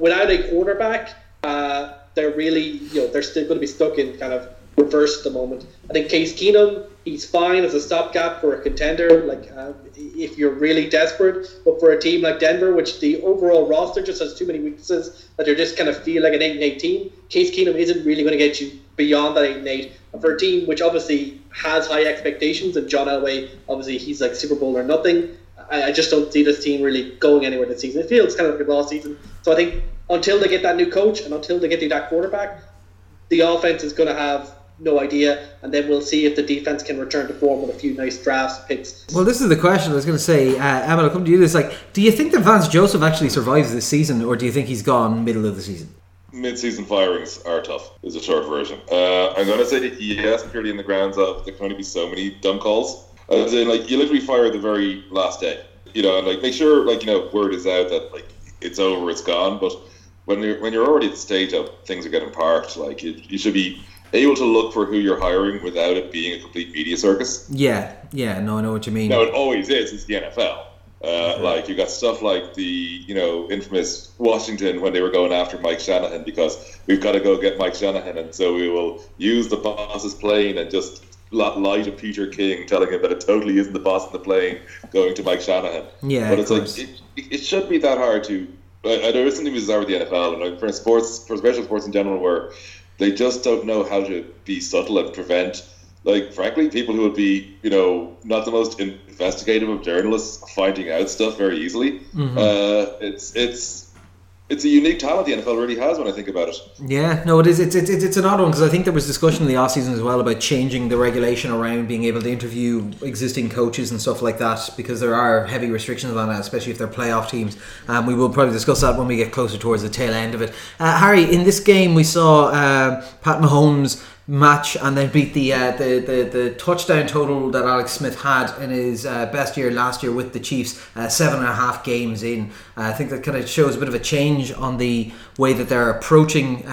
without a quarterback, they're really, they're still going to be stuck in kind of reverse at the moment. I think Case Keenum, he's fine as a stopgap for a contender, if you're really desperate. But for a team like Denver, which the overall roster just has too many weaknesses that they just kind of feel like an 8-8 team, Case Keenum isn't really going to get you beyond that 8-8. And for a team which obviously has high expectations, and John Elway, obviously, he's like Super Bowl or nothing. I just don't see this team really going anywhere this season. It feels kind of like a lost season. So I think until they get that new coach and until they get that quarterback, the offense is going to have no idea, and then we'll see if the defense can return to form with a few nice drafts, picks. Well, this is the question I was going to say. Emmett, I'll come to you. This, do you think that Vance Joseph actually survives this season, or do you think he's gone middle of the season? Mid-season firings are tough, is a short version. I'm going to say yes, purely in the grounds of there can only be so many dumb calls. As in, you literally fire the very last day. you know, and like make sure, like, you know, word is out that like it's over, it's gone. But when you're already at the stage of things are getting parked, like you should be able to look for who you're hiring without it being a complete media circus. Yeah, no, I know what you mean. No, it always is. It's the NFL. Like you got stuff like the, you know, infamous Washington when they were going after Mike Shanahan because we've got to go get Mike Shanahan, and so we will use the boss's plane and just lie to Peter King, telling him that it totally isn't the boss in the plane going to Mike Shanahan. Yeah, but it's like it should be that hard to. There is something bizarre with the NFL, and like for sports, for special sports in general, where they just don't know how to be subtle and prevent. Like, frankly, people who would be, you know, not the most investigative of journalists finding out stuff very easily. Mm-hmm. It's a unique talent the NFL really has when I think about it. Yeah, no, it is. It's an odd one because I think there was discussion in the offseason as well about changing the regulation around being able to interview existing coaches and stuff like that, because there are heavy restrictions on that, especially if they're playoff teams. We will probably discuss that when we get closer towards the tail end of it. Harry, in this game we saw Pat Mahomes match and then beat the touchdown total that Alex Smith had in his best year last year with the Chiefs, 7.5 games in. I think that kind of shows a bit of a change on the way that they're approaching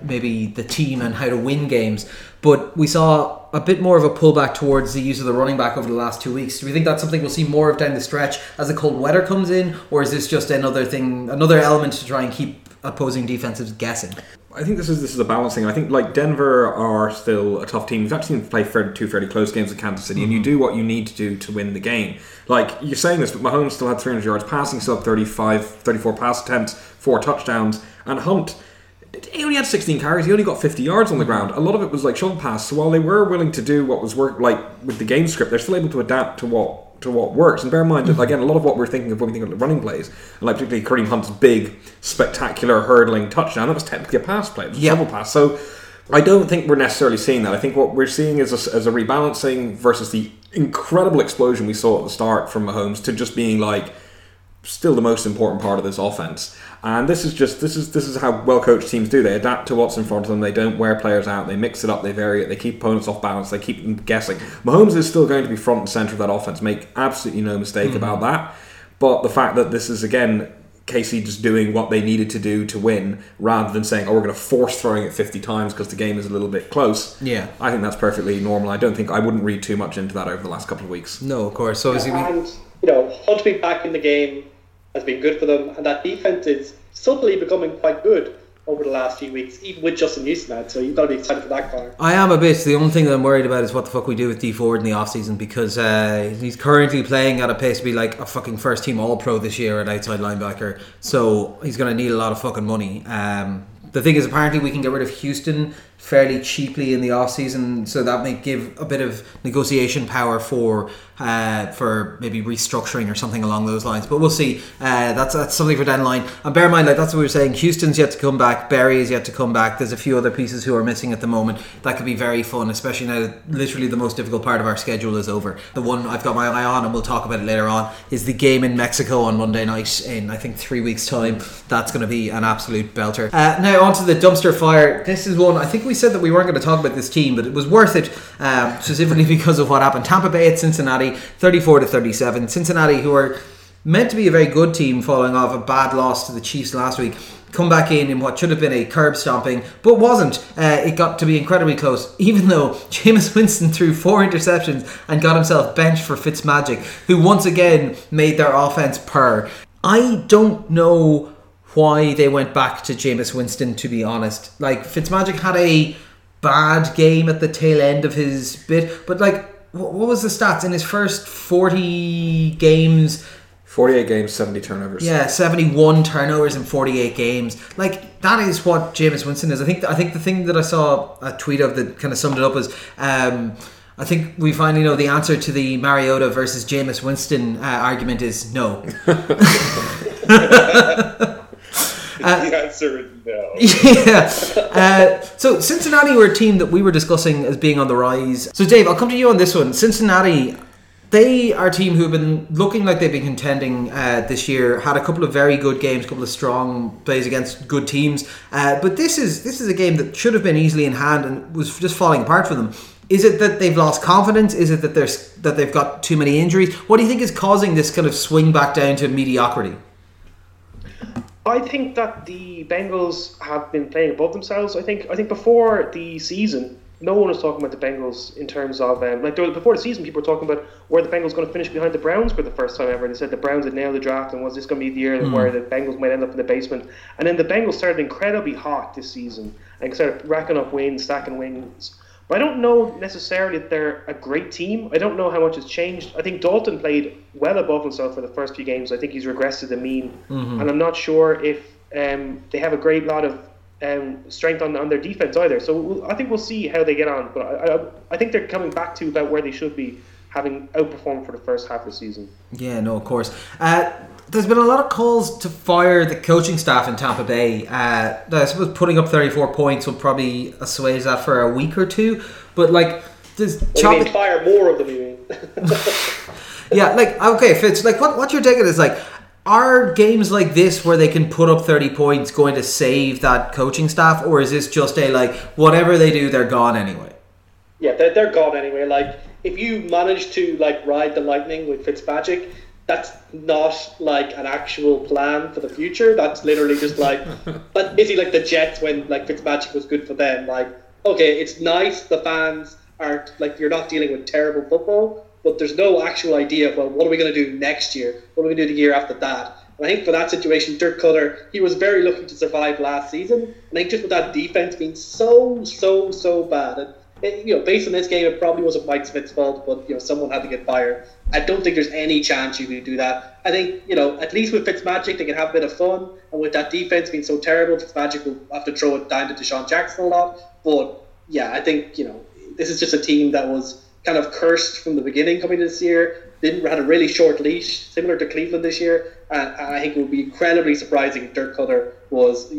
maybe the team and how to win games. But we saw a bit more of a pullback towards the use of the running back over the last 2 weeks. Do we think that's something we'll see more of down the stretch as the cold weather comes in, or is this just another thing, another element to try and keep opposing defenses guessing? I think this is a balancing. I think like Denver are still a tough team. We've actually played two fairly close games with Kansas City, and you do what you need to do to win the game. Like you're saying this, but Mahomes still had 300 yards passing, still had 34 pass attempts, 4 touchdowns, and Hunt. He only had 16 carries. He only got 50 yards on the ground. A lot of it was like shove pass. So while they were willing to do what was work like with the game script, they're still able to adapt to what works. And bear in mind that again, a lot of what we're thinking of when we think of the running plays, and like particularly Kareem Hunt's big, spectacular hurdling touchdown, that was technically a pass play, it was a double pass. So I don't think we're necessarily seeing that. I think what we're seeing is a rebalancing versus the incredible explosion we saw at the start from Mahomes to just being like still the most important part of this offense. And this is how well coached teams do. They adapt to what's in front of them. They don't wear players out. They mix it up. They vary it. They keep opponents off balance. They keep them guessing. Mahomes is still going to be front and center of that offense. Make absolutely no mistake about that. But the fact that this is again KC just doing what they needed to do to win, rather than saying, "Oh, we're going to force throwing it 50 times because the game is a little bit close." Yeah, I think that's perfectly normal. I wouldn't read too much into that over the last couple of weeks. No, of course. So and you know, Hunt to be back in the game has been good for them, and that defense is suddenly becoming quite good over the last few weeks, even with Justin Houston out, so you've got to be excited for that, Connor. I am a bit. The only thing that I'm worried about is what the fuck we do with Dee Ford in the offseason, because he's currently playing at a pace to be like a fucking first team All-Pro this year at outside linebacker, so he's going to need a lot of fucking money. The thing is, apparently we can get rid of Houston fairly cheaply in the offseason, so that may give a bit of negotiation power for maybe restructuring or something along those lines. But we'll see. That's something for down the line. And bear in mind, like that's what we were saying, Houston's yet to come back, Berry is yet to come back, there's a few other pieces who are missing at the moment. That could be very fun, especially now that literally the most difficult part of our schedule is over. The one I've got my eye on, and we'll talk about it later on, is the game in Mexico on Monday night in, I think, 3 weeks' time. That's going to be an absolute belter. Now onto the dumpster fire. This is one, I think we said that we weren't going to talk about this team, but it was worth it, specifically because of what happened. Tampa Bay at Cincinnati, 34-37. Cincinnati, who are meant to be a very good team following off a bad loss to the Chiefs last week, come back in what should have been a curb stomping, but wasn't. It got to be incredibly close, even though Jameis Winston threw 4 interceptions and got himself benched for Fitzmagic, who once again made their offense purr. I don't know why they went back to Jameis Winston, to be honest. Like, Fitzmagic had a bad game at the tail end of his bit, but like, what was the stats? In his first 48 games, 70 turnovers. Yeah, 71 turnovers in 48 games. Like, that is what Jameis Winston is. I think the thing that I saw a tweet of that kind of summed it up was, I think we finally know the answer to the Mariota versus Jameis Winston argument is no. The answer is no. So Cincinnati were a team that we were discussing as being on the rise. So Dave, I'll come to you on this one. Cincinnati, they are a team who have been looking like they've been contending this year, had a couple of very good games, a couple of strong plays against good teams, but this is a game that should have been easily in hand and was just falling apart for them. Is it that they've lost confidence? Is it that they've got too many injuries? What do you think is causing this kind of swing back down to mediocrity? I think that the Bengals have been playing above themselves. I think before the season, no one was talking about the Bengals in terms of before the season, people were talking about were the Bengals going to finish behind the Browns for the first time ever, and they said the Browns had nailed the draft, and was this going to be the year where the Bengals might end up in the basement? And then the Bengals started incredibly hot this season and started racking up wins, stacking wins. But I don't know necessarily that they're a great team. I don't know how much has changed. I think Dalton played well above himself for the first few games. I think he's regressed to the mean, and I'm not sure if they have a great lot of strength on their defense either. So I think we'll see how they get on. But I think they're coming back to about where they should be, having outperformed for the first half of the season. Yeah, no, of course. There's been a lot of calls to fire the coaching staff in Tampa Bay. I suppose putting up 34 points will probably assuage that for a week or two. But, like, does Chop fire more of them, you mean? Yeah, like, okay, Fitz, like, what you're taking is, like, are games like this where they can put up 30 points going to save that coaching staff? Or is this just a, like, whatever they do, they're gone anyway? Yeah, they're gone anyway. Like, if you manage to, like, ride the lightning with Fitzpatrick, that's not, like, an actual plan for the future. That's literally just, like, but is he like the Jets when, like, Fitzpatrick was good for them? Like, okay, it's nice the fans aren't, like, you're not dealing with terrible football, but there's no actual idea of, well, what are we going to do next year? What are we going to do the year after that? And I think for that situation, Dirk Cutter, he was very lucky to survive last season. And I think just with that defense being so bad, and, you know, based on this game, it probably wasn't Mike Smith's fault, but, you know, someone had to get fired. I don't think there's any chance you can do that. I think, you know, at least with Fitzmagic, they can have a bit of fun. And with that defense being so terrible, Fitzmagic will have to throw it down to Deshaun Jackson a lot. But, yeah, I think, you know, this is just a team that was kind of cursed from the beginning coming this year. Had a really short leash, similar to Cleveland this year. And I think it would be incredibly surprising if Dirk Cutter was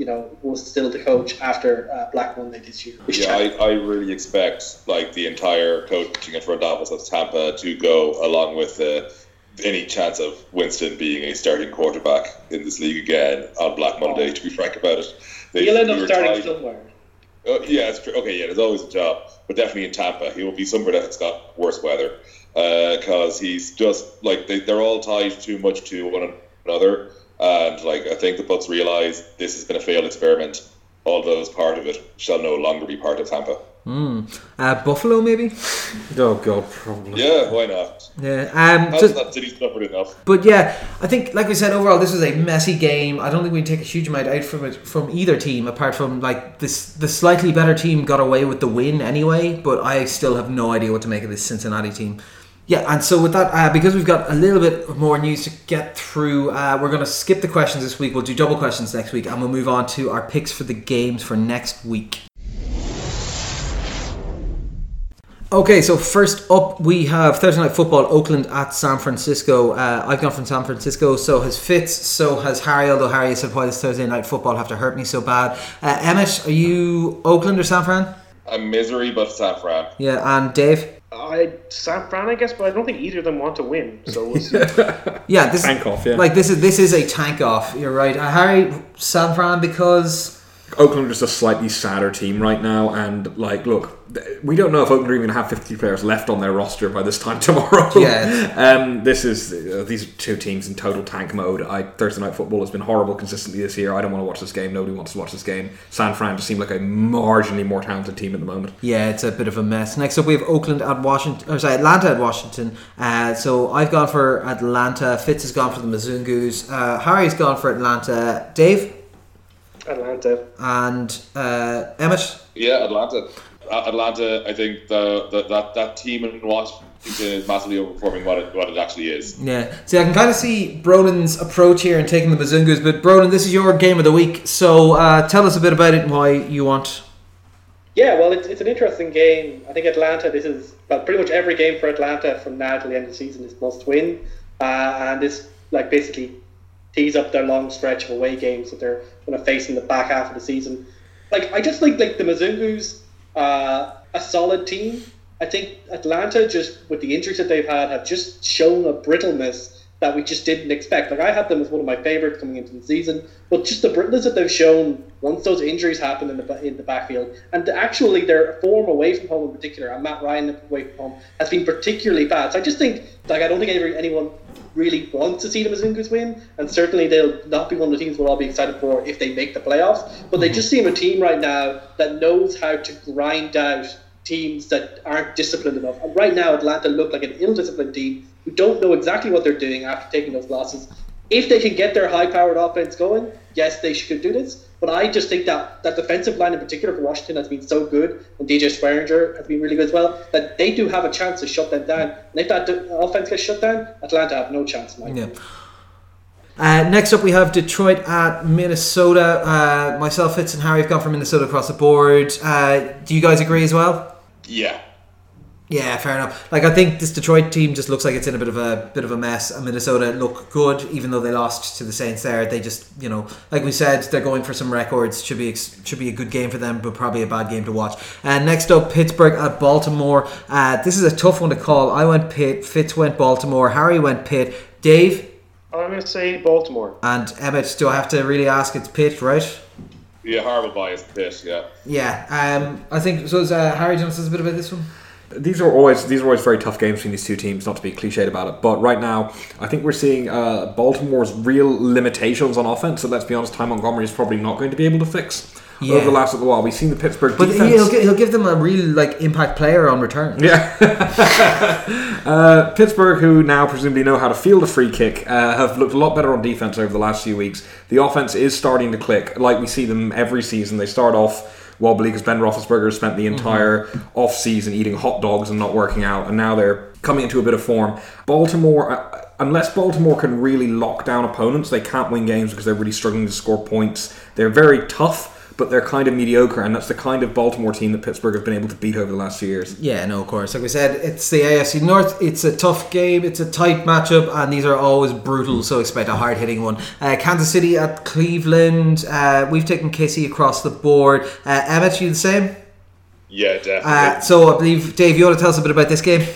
still the coach after Black Monday this year. Yeah, I really expect, like, the entire coaching and front office of Tampa to go, along with any chance of Winston being a starting quarterback in this league again on Black Monday, to be frank about it. He'll end up starting somewhere. Yeah, it's true. Okay, yeah, there's always a job. But definitely in Tampa, he will be somewhere that's got worse weather. Because he's just, like, they're all tied too much to one another. And, like, I think the Bucs realise this has been a failed experiment. Although as part of it shall no longer be part of Tampa. Buffalo, maybe? Oh, God, probably. Yeah, why not? Yeah, that city's suffered enough. But, yeah, I think, like we said, overall, this was a messy game. I don't think we can take a huge amount out from it, from either team, apart from, like, the slightly better team got away with the win anyway, but I still have no idea what to make of this Cincinnati team. Yeah, and so with that, because we've got a little bit more news to get through, we're going to skip the questions this week. We'll do double questions next week, and we'll move on to our picks for the games for next week. Okay, so first up, we have Thursday Night Football, Oakland at San Francisco. I've gone from San Francisco, so has Fitz, so has Harry, although Harry has said, why does Thursday Night Football have to hurt me so bad? Emmett, are you Oakland or San Fran? I'm misery, but San Fran. Yeah, and Dave? San Fran, I guess, but I don't think either of them want to win. So we'll see. Yeah, this tank off. Yeah, like this is a tank off. You're right, Harry. San Fran because Oakland are just a slightly sadder team right now, and, like, look, we don't know if Oakland are even going to have 50 players left on their roster by this time tomorrow. Yeah, these two teams in total tank mode. Thursday Night Football has been horrible consistently this year. I don't want to watch this game. Nobody wants to watch this game. San Fran just seem like a marginally more talented team at the moment. Yeah, it's a bit of a mess. Next up, we have Atlanta at Washington. So I've gone for Atlanta. Fitz has gone for the Mizungus. Harry's gone for Atlanta. Dave? Atlanta. And Emmett? Yeah, Atlanta, I think that team in Washington is massively overperforming what it actually is. Yeah. See, I can kind of see Bronan's approach here in taking the Bazungus, but Ronan, this is your game of the week, so tell us a bit about it and why you want. Yeah, well, it's an interesting game. I think Atlanta, this is, well, pretty much every game for Atlanta from now till the end of the season is must win, and this, like, basically tees up their long stretch of away games that they're going to face in the back half of the season. Like, I just think, like, the Mizungus, a solid team. I think Atlanta, just with the injuries that they've had, have just shown a brittleness that we just didn't expect. Like, I had them as one of my favorites coming into the season, but just the brittleness that they've shown once those injuries happen in the backfield, and actually their form away from home in particular, and Matt Ryan away from home, has been particularly bad. So I just think, like, I don't think anyone really wants to see them as Ingus win, and certainly they'll not be one of the teams we'll all be excited for if they make the playoffs, but they just seem a team right now that knows how to grind out teams that aren't disciplined enough. And right now Atlanta look like an ill-disciplined team who don't know exactly what they're doing after taking those losses. If they can get their high-powered offense going, yes, they should do this. But I just think that defensive line in particular for Washington has been so good, and DJ Swearinger has been really good as well, that they do have a chance to shut them down. And if that offense gets shut down, Atlanta have no chance, Mike. Yeah. Next up, we have Detroit at Minnesota. Myself, Fitz, and Harry have gone for Minnesota across the board. Do you guys agree as well? Yeah. Yeah, fair enough. Like, I think this Detroit team just looks like it's in a bit of a mess. And Minnesota look good, even though they lost to the Saints there. They just, you know, like we said, they're going for some records. Should be a good game for them, but probably a bad game to watch. Next up, Pittsburgh at Baltimore. This is a tough one to call. I went Pitt. Fitz went Baltimore. Harry went Pitt. Dave? I'm going to say Baltimore. And Emmett, do I have to really ask? It's Pitt, right? Yeah, horrible bias, Pitt, yeah. Yeah, I think, so Harry, do you want to say a bit about this one? These are always very tough games between these two teams, not to be cliched about it, but right now I think we're seeing Baltimore's real limitations on offense, so let's be honest, Ty Montgomery is probably not going to be able to fix. Yeah. Over the last little while, we've seen the Pittsburgh defense. But he'll give them a real, like, impact player on return. Yeah. Pittsburgh, who now presumably know how to field a free kick, have looked a lot better on defense over the last few weeks. The offense is starting to click, like we see them every season. They start off wobbly because Ben Roethlisberger spent the entire off-season eating hot dogs and not working out, and now they're coming into a bit of form. Baltimore, unless Baltimore can really lock down opponents, they can't win games because they're really struggling to score points. They're very tough, but they're kind of mediocre, and that's the kind of Baltimore team that Pittsburgh have been able to beat over the last few years. Yeah, no, of course. Like we said, it's the AFC North. It's a tough game. It's a tight matchup, and these are always brutal, so expect a hard-hitting one. Kansas City at Cleveland. We've taken KC across the board. Emmett, you the same? Yeah, definitely. So I believe, Dave, you want to tell us a bit about this game?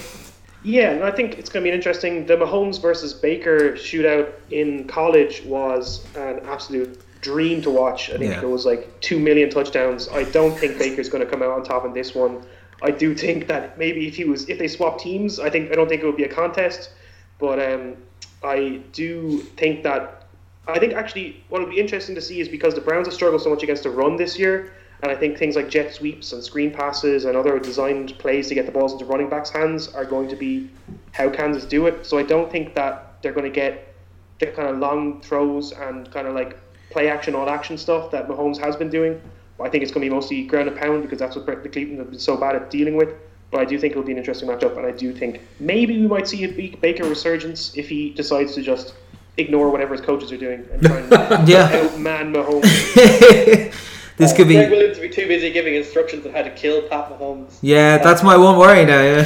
Yeah, and I think it's going to be interesting. The Mahomes versus Baker shootout in college was an absolute dream to watch. I think it was like 2 million touchdowns. I don't think Baker's going to come out on top in this one. I do think that maybe if they swap teams, I don't think it would be a contest. But I think what will be interesting to see is, because the Browns have struggled so much against the run this year, and I think things like jet sweeps and screen passes and other designed plays to get the balls into running backs' hands are going to be how Kansas do it. So I don't think that they're going to get the kind of long throws and kind of like play action, all action stuff that Mahomes has been doing. I think it's going to be mostly ground and pound, because that's what the Cleveland have been so bad at dealing with. But I do think it'll be an interesting matchup, and I do think maybe we might see a Baker resurgence if he decides to just ignore whatever his coaches are doing and try and outman Mahomes. This could be. Gregg Williams would be too busy giving instructions on how to kill Pat Mahomes. Yeah, that's my one worry now. Yeah.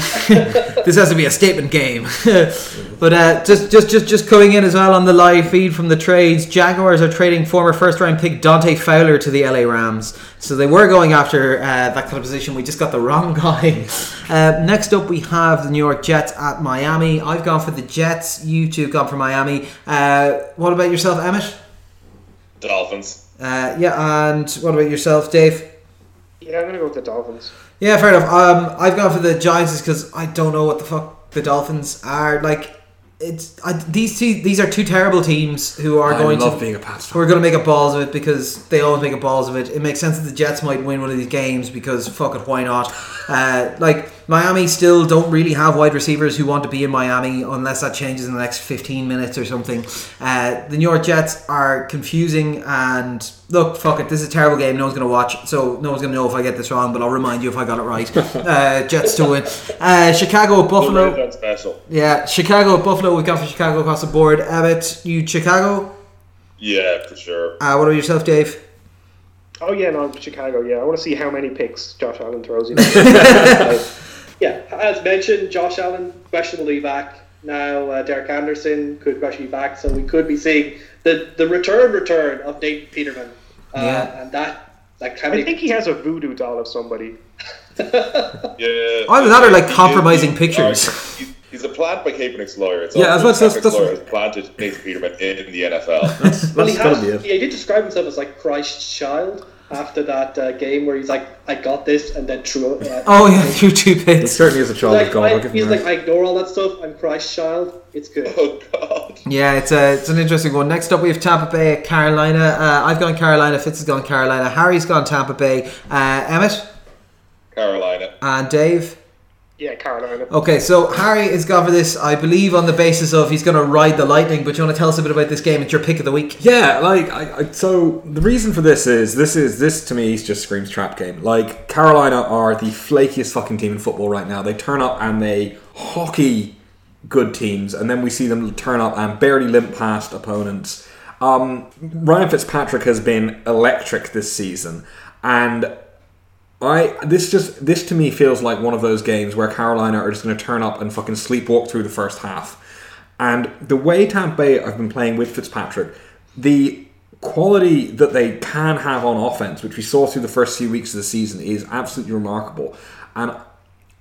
This has to be a statement game. But just coming in as well on the live feed from the trades, Jaguars are trading former first-round pick Dante Fowler to the LA Rams. So they were going after that kind of position. We just got the wrong guy. Next up, we have the New York Jets at Miami. I've gone for the Jets. You two have gone for Miami. What about yourself, Emmett? Dolphins. And what about yourself, Dave? Yeah, I'm going to go with the Dolphins. Yeah, fair enough. I've gone for the Giants because I don't know what the fuck the Dolphins are. Like, these are two terrible teams who are going to make up balls of it, because they always make up balls of it. It makes sense that the Jets might win one of these games because fuck it, why not? Miami still don't really have wide receivers who want to be in Miami unless that changes in the next 15 minutes or something. The New York Jets are confusing, and look, fuck it, this is a terrible game. No one's going to watch, so no one's going to know if I get this wrong, but I'll remind you if I got it right. Jets to win. Chicago at Buffalo. Special. Yeah, Chicago at Buffalo. We've gone for Chicago across the board. Abbott, you Chicago? Yeah, for sure. What about yourself, Dave? Oh, yeah, no, Chicago, yeah. I want to see how many picks Josh Allen throws. You know? Yeah, as mentioned, Josh Allen questionably back. Now Derek Anderson could question be back, so we could be seeing the return of Nathan Peterman. And that kind of. I think he has a voodoo doll of somebody. Yeah. Either that or like compromising pictures. He's a plant by Kaepernick's lawyer. It's Kaepernick's lawyer has planted Nathan Peterman in the NFL. He did describe himself as like Christ's child after that game where he's like, I got this, and then threw it. Threw two picks. He certainly is a child of God. I ignore all that stuff. I'm Christ's child. It's good. Oh, God. Yeah, it's an interesting one. Next up, we have Tampa Bay at Carolina. I've gone Carolina. Fitz has gone Carolina. Harry's gone Tampa Bay. Emmett? Carolina. And Dave? Yeah, Carolina. Okay, so Harry has gone for this, I believe, on the basis of he's going to ride the lightning, but you want to tell us a bit about this game? It's your pick of the week. Yeah, so the reason for this to me just screams trap game. Like, Carolina are the flakiest fucking team in football right now. They turn up and they hockey good teams, and then we see them turn up and barely limp past opponents. Ryan Fitzpatrick has been electric this season, and this to me feels like one of those games where Carolina are just going to turn up and fucking sleepwalk through the first half. And the way Tampa Bay have been playing with Fitzpatrick, the quality that they can have on offense, which we saw through the first few weeks of the season, is absolutely remarkable. And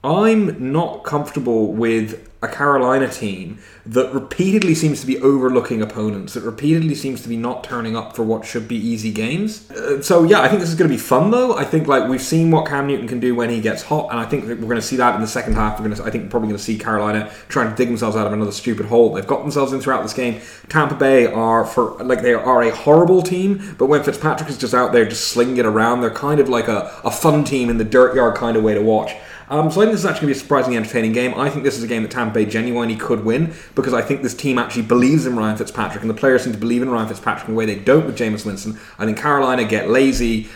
I'm not comfortable with a Carolina team that repeatedly seems to be overlooking opponents, that repeatedly seems to be not turning up for what should be easy games. I think this is going to be fun, though. I think we've seen what Cam Newton can do when he gets hot, and I think that we're going to see that in the second half. We're probably going to see Carolina trying to dig themselves out of another stupid hole they've got themselves in throughout this game. Tampa Bay are a horrible team, but when Fitzpatrick is just out there just slinging it around, they're kind of like a fun team in the dirt yard kind of way to watch. So I think this is actually going to be a surprisingly entertaining game. I think this is a game that Tampa Bay genuinely could win, because I think this team actually believes in Ryan Fitzpatrick, and the players seem to believe in Ryan Fitzpatrick in a way they don't with Jameis Winston. I think Carolina get lazy.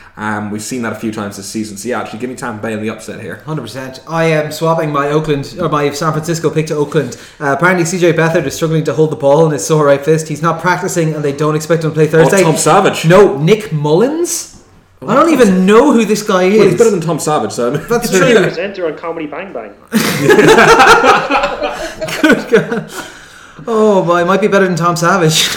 We've seen that a few times this season. So give me Tampa Bay in the upset here. 100%. I am swapping my San Francisco pick to Oakland. Apparently CJ Beathard is struggling to hold the ball in his sore right fist. He's not practicing, and they don't expect him to play Thursday. Tom Savage. No, Nick Mullins? I don't even know who this guy is. Well, he's better than Tom Savage, so... That's true. He's a presenter on Comedy Bang Bang. Good God. Oh, boy, might be better than Tom Savage.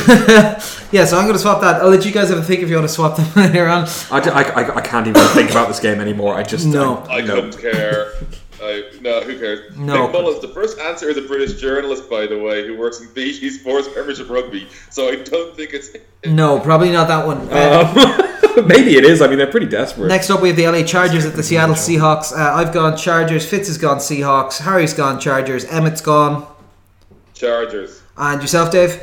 Yeah, so I'm going to swap that. I'll let you guys have a think if you want to swap them later on. I can't even think about this game anymore. I just... No. I don't care. Who cares? No. Nick Mullins, the first answer is a British journalist, by the way, who works in BT Sports Premiership Rugby, so I don't think it's... No, probably not that one. Maybe it is. I mean, they're pretty desperate. Next up, we have the LA Chargers at the Seattle Seahawks. I've gone Chargers. Fitz has gone Seahawks. Harry's gone Chargers. Emmett's gone Chargers. And yourself, Dave?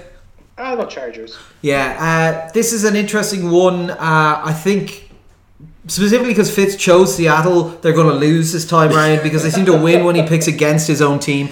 I'm not Chargers. Yeah, this is an interesting one. I think... specifically because Fitz chose Seattle, they're going to lose this time around because they seem to win when he picks against his own team.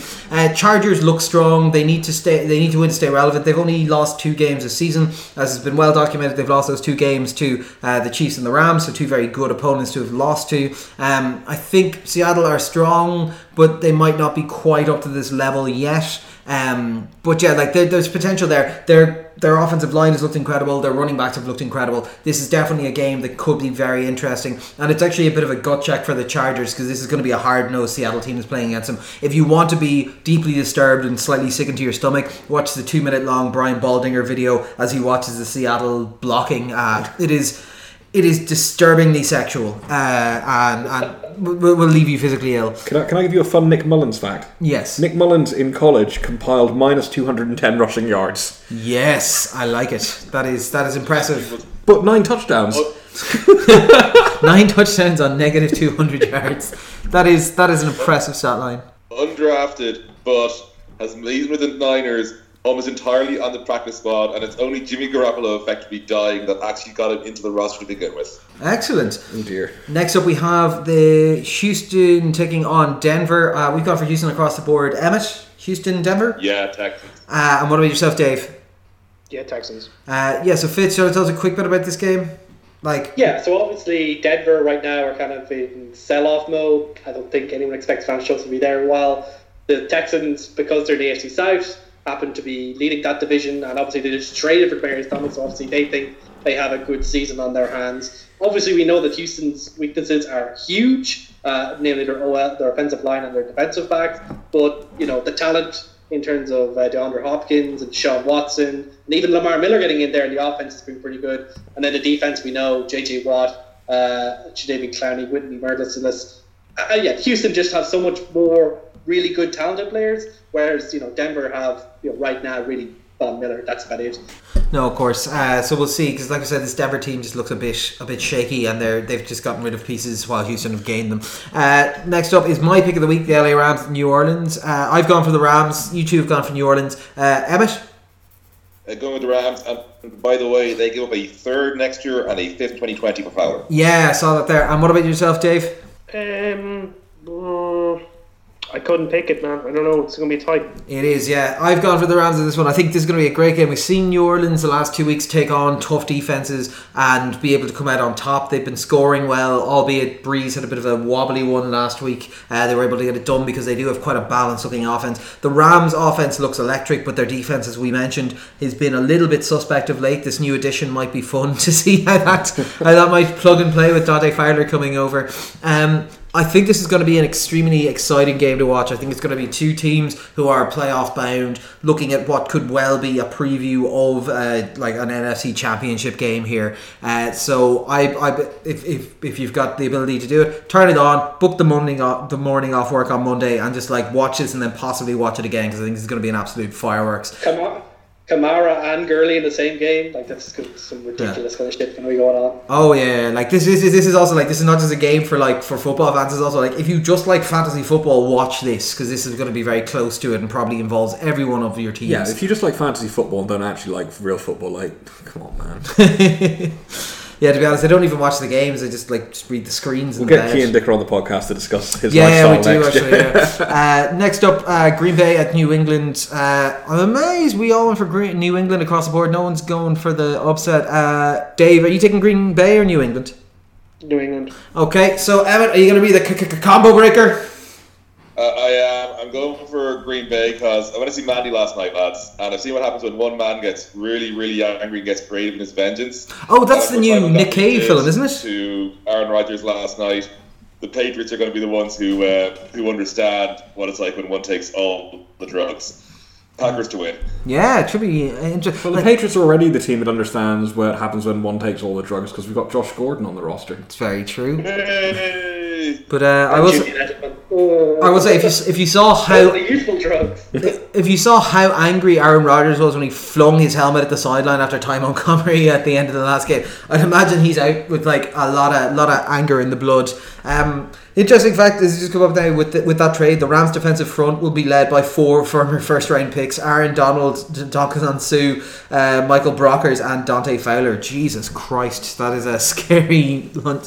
Chargers look strong. They need to stay. They need to win to stay relevant. They've only lost 2 games this season, as has been well documented. They've lost those 2 games to the Chiefs and the Rams, so 2 very good opponents to have lost to. I think Seattle are strong, but they might not be quite up to this level yet. There's potential there. Their offensive line has looked incredible. Their running backs have looked incredible. This is definitely a game that could be very interesting. And it's actually a bit of a gut check for the Chargers, because this is going to be a hard-nosed Seattle team that's playing against them. If you want to be deeply disturbed and slightly sick into your stomach, watch the 2-minute-long Brian Baldinger video as he watches the Seattle blocking. It is disturbingly sexual, and will leave you physically ill. Can I give you a fun Nick Mullins fact? Yes. Nick Mullins in college compiled -210 rushing yards. Yes, I like it. That is impressive. But 9 touchdowns. 9 touchdowns on -200 yards. That is an impressive stat line. Undrafted, but has made with the Niners. Almost entirely on the practice squad, and it's only Jimmy Garoppolo effectively dying that actually got him into the roster to begin with. Excellent. Oh dear. Next up, we have the Houston taking on Denver. We've gone for Houston across the board. Emmett, Houston, Denver? Yeah, Texans. And what about yourself, Dave? Yeah, Texans. So Fitz, you want to tell us a quick bit about this game? So obviously Denver right now are kind of in sell-off mode. I don't think anyone expects Vance Joseph to be there. While the Texans, because they're in the AFC South, happen to be leading that division, and obviously they just traded for Demaryius Thomas, so obviously they think they have a good season on their hands. Obviously we know that Houston's weaknesses are huge, namely their offensive line and their defensive backs, but the talent in terms of DeAndre Hopkins and Deshaun Watson, and even Lamar Miller getting in there in the offense has been pretty good, and then the defense we know, J.J. Watt, Jadeveon Clowney, Whitney Merciless. Houston just has so much more really good talented players, whereas, you know, Denver have, you know, right now really Von Miller. That's about it. No, of course. So we'll see, because like I said, this Denver team just looks a bit shaky, and they've just gotten rid of pieces while Houston have gained them. Next up is my pick of the week, the LA Rams, New Orleans. I've gone for the Rams. You two have gone for New Orleans. Emmett? Going with the Rams, and by the way, they give up a third next year and a fifth 2020 for Fowler. Yeah, I saw that there. And what about yourself, Dave? I couldn't pick it, man. I don't know. It's going to be tight. It is, yeah. I've gone for the Rams in this one. I think this is going to be a great game. We've seen New Orleans the last 2 weeks take on tough defenses and be able to come out on top. They've been scoring well, albeit Breeze had a bit of a wobbly one last week. They were able to get it done because they do have quite a balanced-looking offense. The Rams' offense looks electric, but their defense, as we mentioned, has been a little bit suspect of late. This new addition might be fun to see how that might plug and play with Dante Fowler coming over. I think this is going to be an extremely exciting game to watch. I think it's going to be two teams who are playoff bound, looking at what could well be a preview of like an NFC Championship game here. So if you've got the ability to do it, turn it on, book the morning off work on Monday, and just like watch this and then possibly watch it again, because I think this is going to be an absolute fireworks. Come on. Kamara and Gurley in the same game, like that's some ridiculous kind of shit going to be going on. Oh yeah, like this is also like, this is not just a game for football fans. It's also like, if you just like fantasy football, watch this, because this is going to be very close to it and probably involves every one of your teams. Yeah, if you just like fantasy football and don't actually like real football, like come on, man. Yeah, to be honest, I don't even watch the games. I just read the screens. We'll get Cian Dicker on the podcast to discuss his lifestyle next year. Yeah, we do actually. Yeah. Next up, Green Bay at New England. I'm amazed we all went for New England across the board. No one's going for the upset. Dave, are you taking Green Bay or New England? New England. Okay, so Emmett, are you going to be the combo breaker? I am. I'm going for Green Bay because I went to see Mandy last night, lads, and I've seen what happens when one man gets really, really angry and gets brave in his vengeance. Oh, that's the new Nick Cave film, isn't it? To Aaron Rodgers last night. The Patriots are going to be the ones who understand what it's like when one takes all the drugs. Packers to win. Yeah, it should be interesting. Well, the Patriots are already the team that understands what happens when one takes all the drugs, because we've got Josh Gordon on the roster. It's very true. But I will say if you saw how angry Aaron Rodgers was when he flung his helmet at the sideline after Ty Montgomery at the end of the last game, I'd imagine he's out with like a lot of anger in the blood. Interesting fact is, just come up now with that trade, the Rams' defensive front will be led by four former first-round picks: Aaron Donald, Ndamukong Suh, Michael Brockers, and Dante Fowler. Jesus Christ, that is a scary load.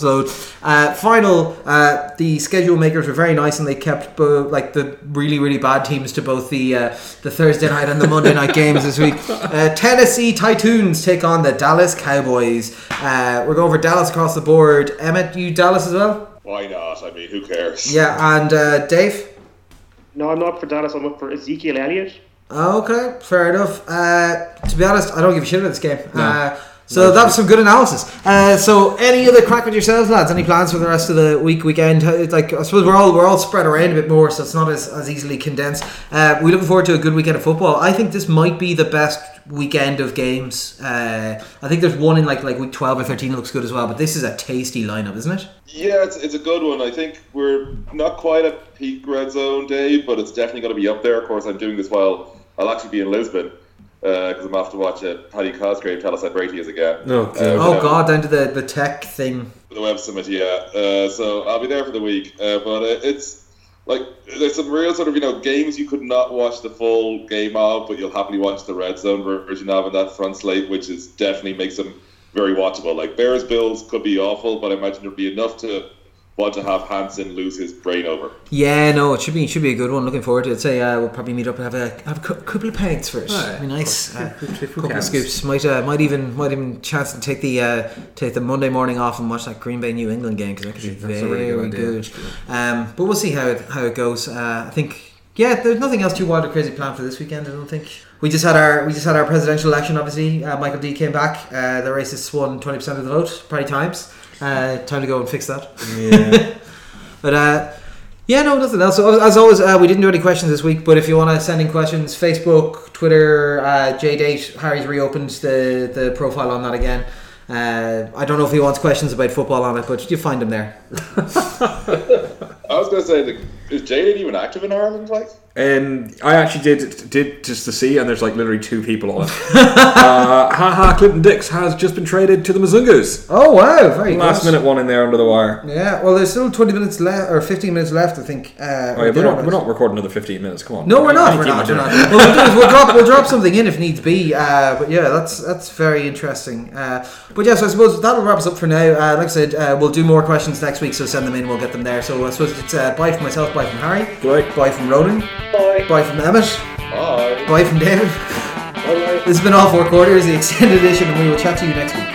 The schedule makers were very nice, and they kept the really, really bad teams to both the Thursday night and the Monday night games this week. Tennessee Titans take on the Dallas Cowboys. We're going for Dallas across the board. Emmett, you Dallas as well? Why not? I mean, who cares? Yeah, and Dave? No, I'm not for Dallas. I'm up for Ezekiel Elliott. Okay, fair enough. To be honest, I don't give a shit about this game. No. That was some good analysis. So, any other crack with yourselves, lads? Any plans for the rest of the weekend? I suppose we're all spread around a bit more, so it's not as easily condensed. We're looking forward to a good weekend of football. I think this might be the best weekend of games. I think there's one in like week 12 or 13 looks good as well, but this is a tasty lineup, isn't it? Yeah, it's a good one. I think we're not quite at peak red zone day, but it's definitely going to be up there. Of course, I'm doing this while I'll actually be in Lisbon, because I'm off to watch Paddy Cosgrave tell us how great he is again. God, down to the tech thing, the web summit. Yeah, so I'll be there for the week, but it's like, there's some real sort of, you know, games you could not watch the full game of, but you'll happily watch the red zone version of in that front slate, which is definitely makes them very watchable. Like Bears Bills could be awful, but I imagine it'll be enough to want to have Hansen lose his brain over. Yeah, no, it should be a good one. Looking forward to it. Say we'll probably meet up and have a couple of pints first. Oh, yeah. Be nice. Couple of scoops. Might even chance to take the Monday morning off and watch that Green Bay New England game, because that could be very good. But we'll see how it goes. I think. Yeah, there's nothing else too wild or crazy planned for this weekend, I don't think. We just had our presidential election, obviously. Michael D came back. The racists won 20% of the vote, probably times. Time to go and fix that. Yeah. But nothing else. So, as always, we didn't do any questions this week, but if you want to send in questions, Facebook, Twitter, JDate, Harry's reopened the profile on that again. I don't know if he wants questions about football on it, but you find him there. I was going to say, is Jaden even active in Ireland, like? I actually did just to see, and there's like literally two people on it. Clinton Dix has just been traded to the Mizungus. Oh wow, very last good. Minute one in there under the wire. Yeah, well there's still 20 minutes left, or 15 minutes left, I think. We're not recording another 15 minutes, come on. No, we're not. We'll drop something in if needs be, but yeah, that's very interesting. But yeah, so I suppose that'll wrap us up for now. Like I said, we'll do more questions next week, so send them in, we'll get them there. So I suppose it's bye from myself, bye from Harry. Right. Bye from Ronan. Bye. Bye from Emmett. Bye. Bye from Dave. Bye. This has been All Four Quarters, the extended edition, and we will chat to you next week.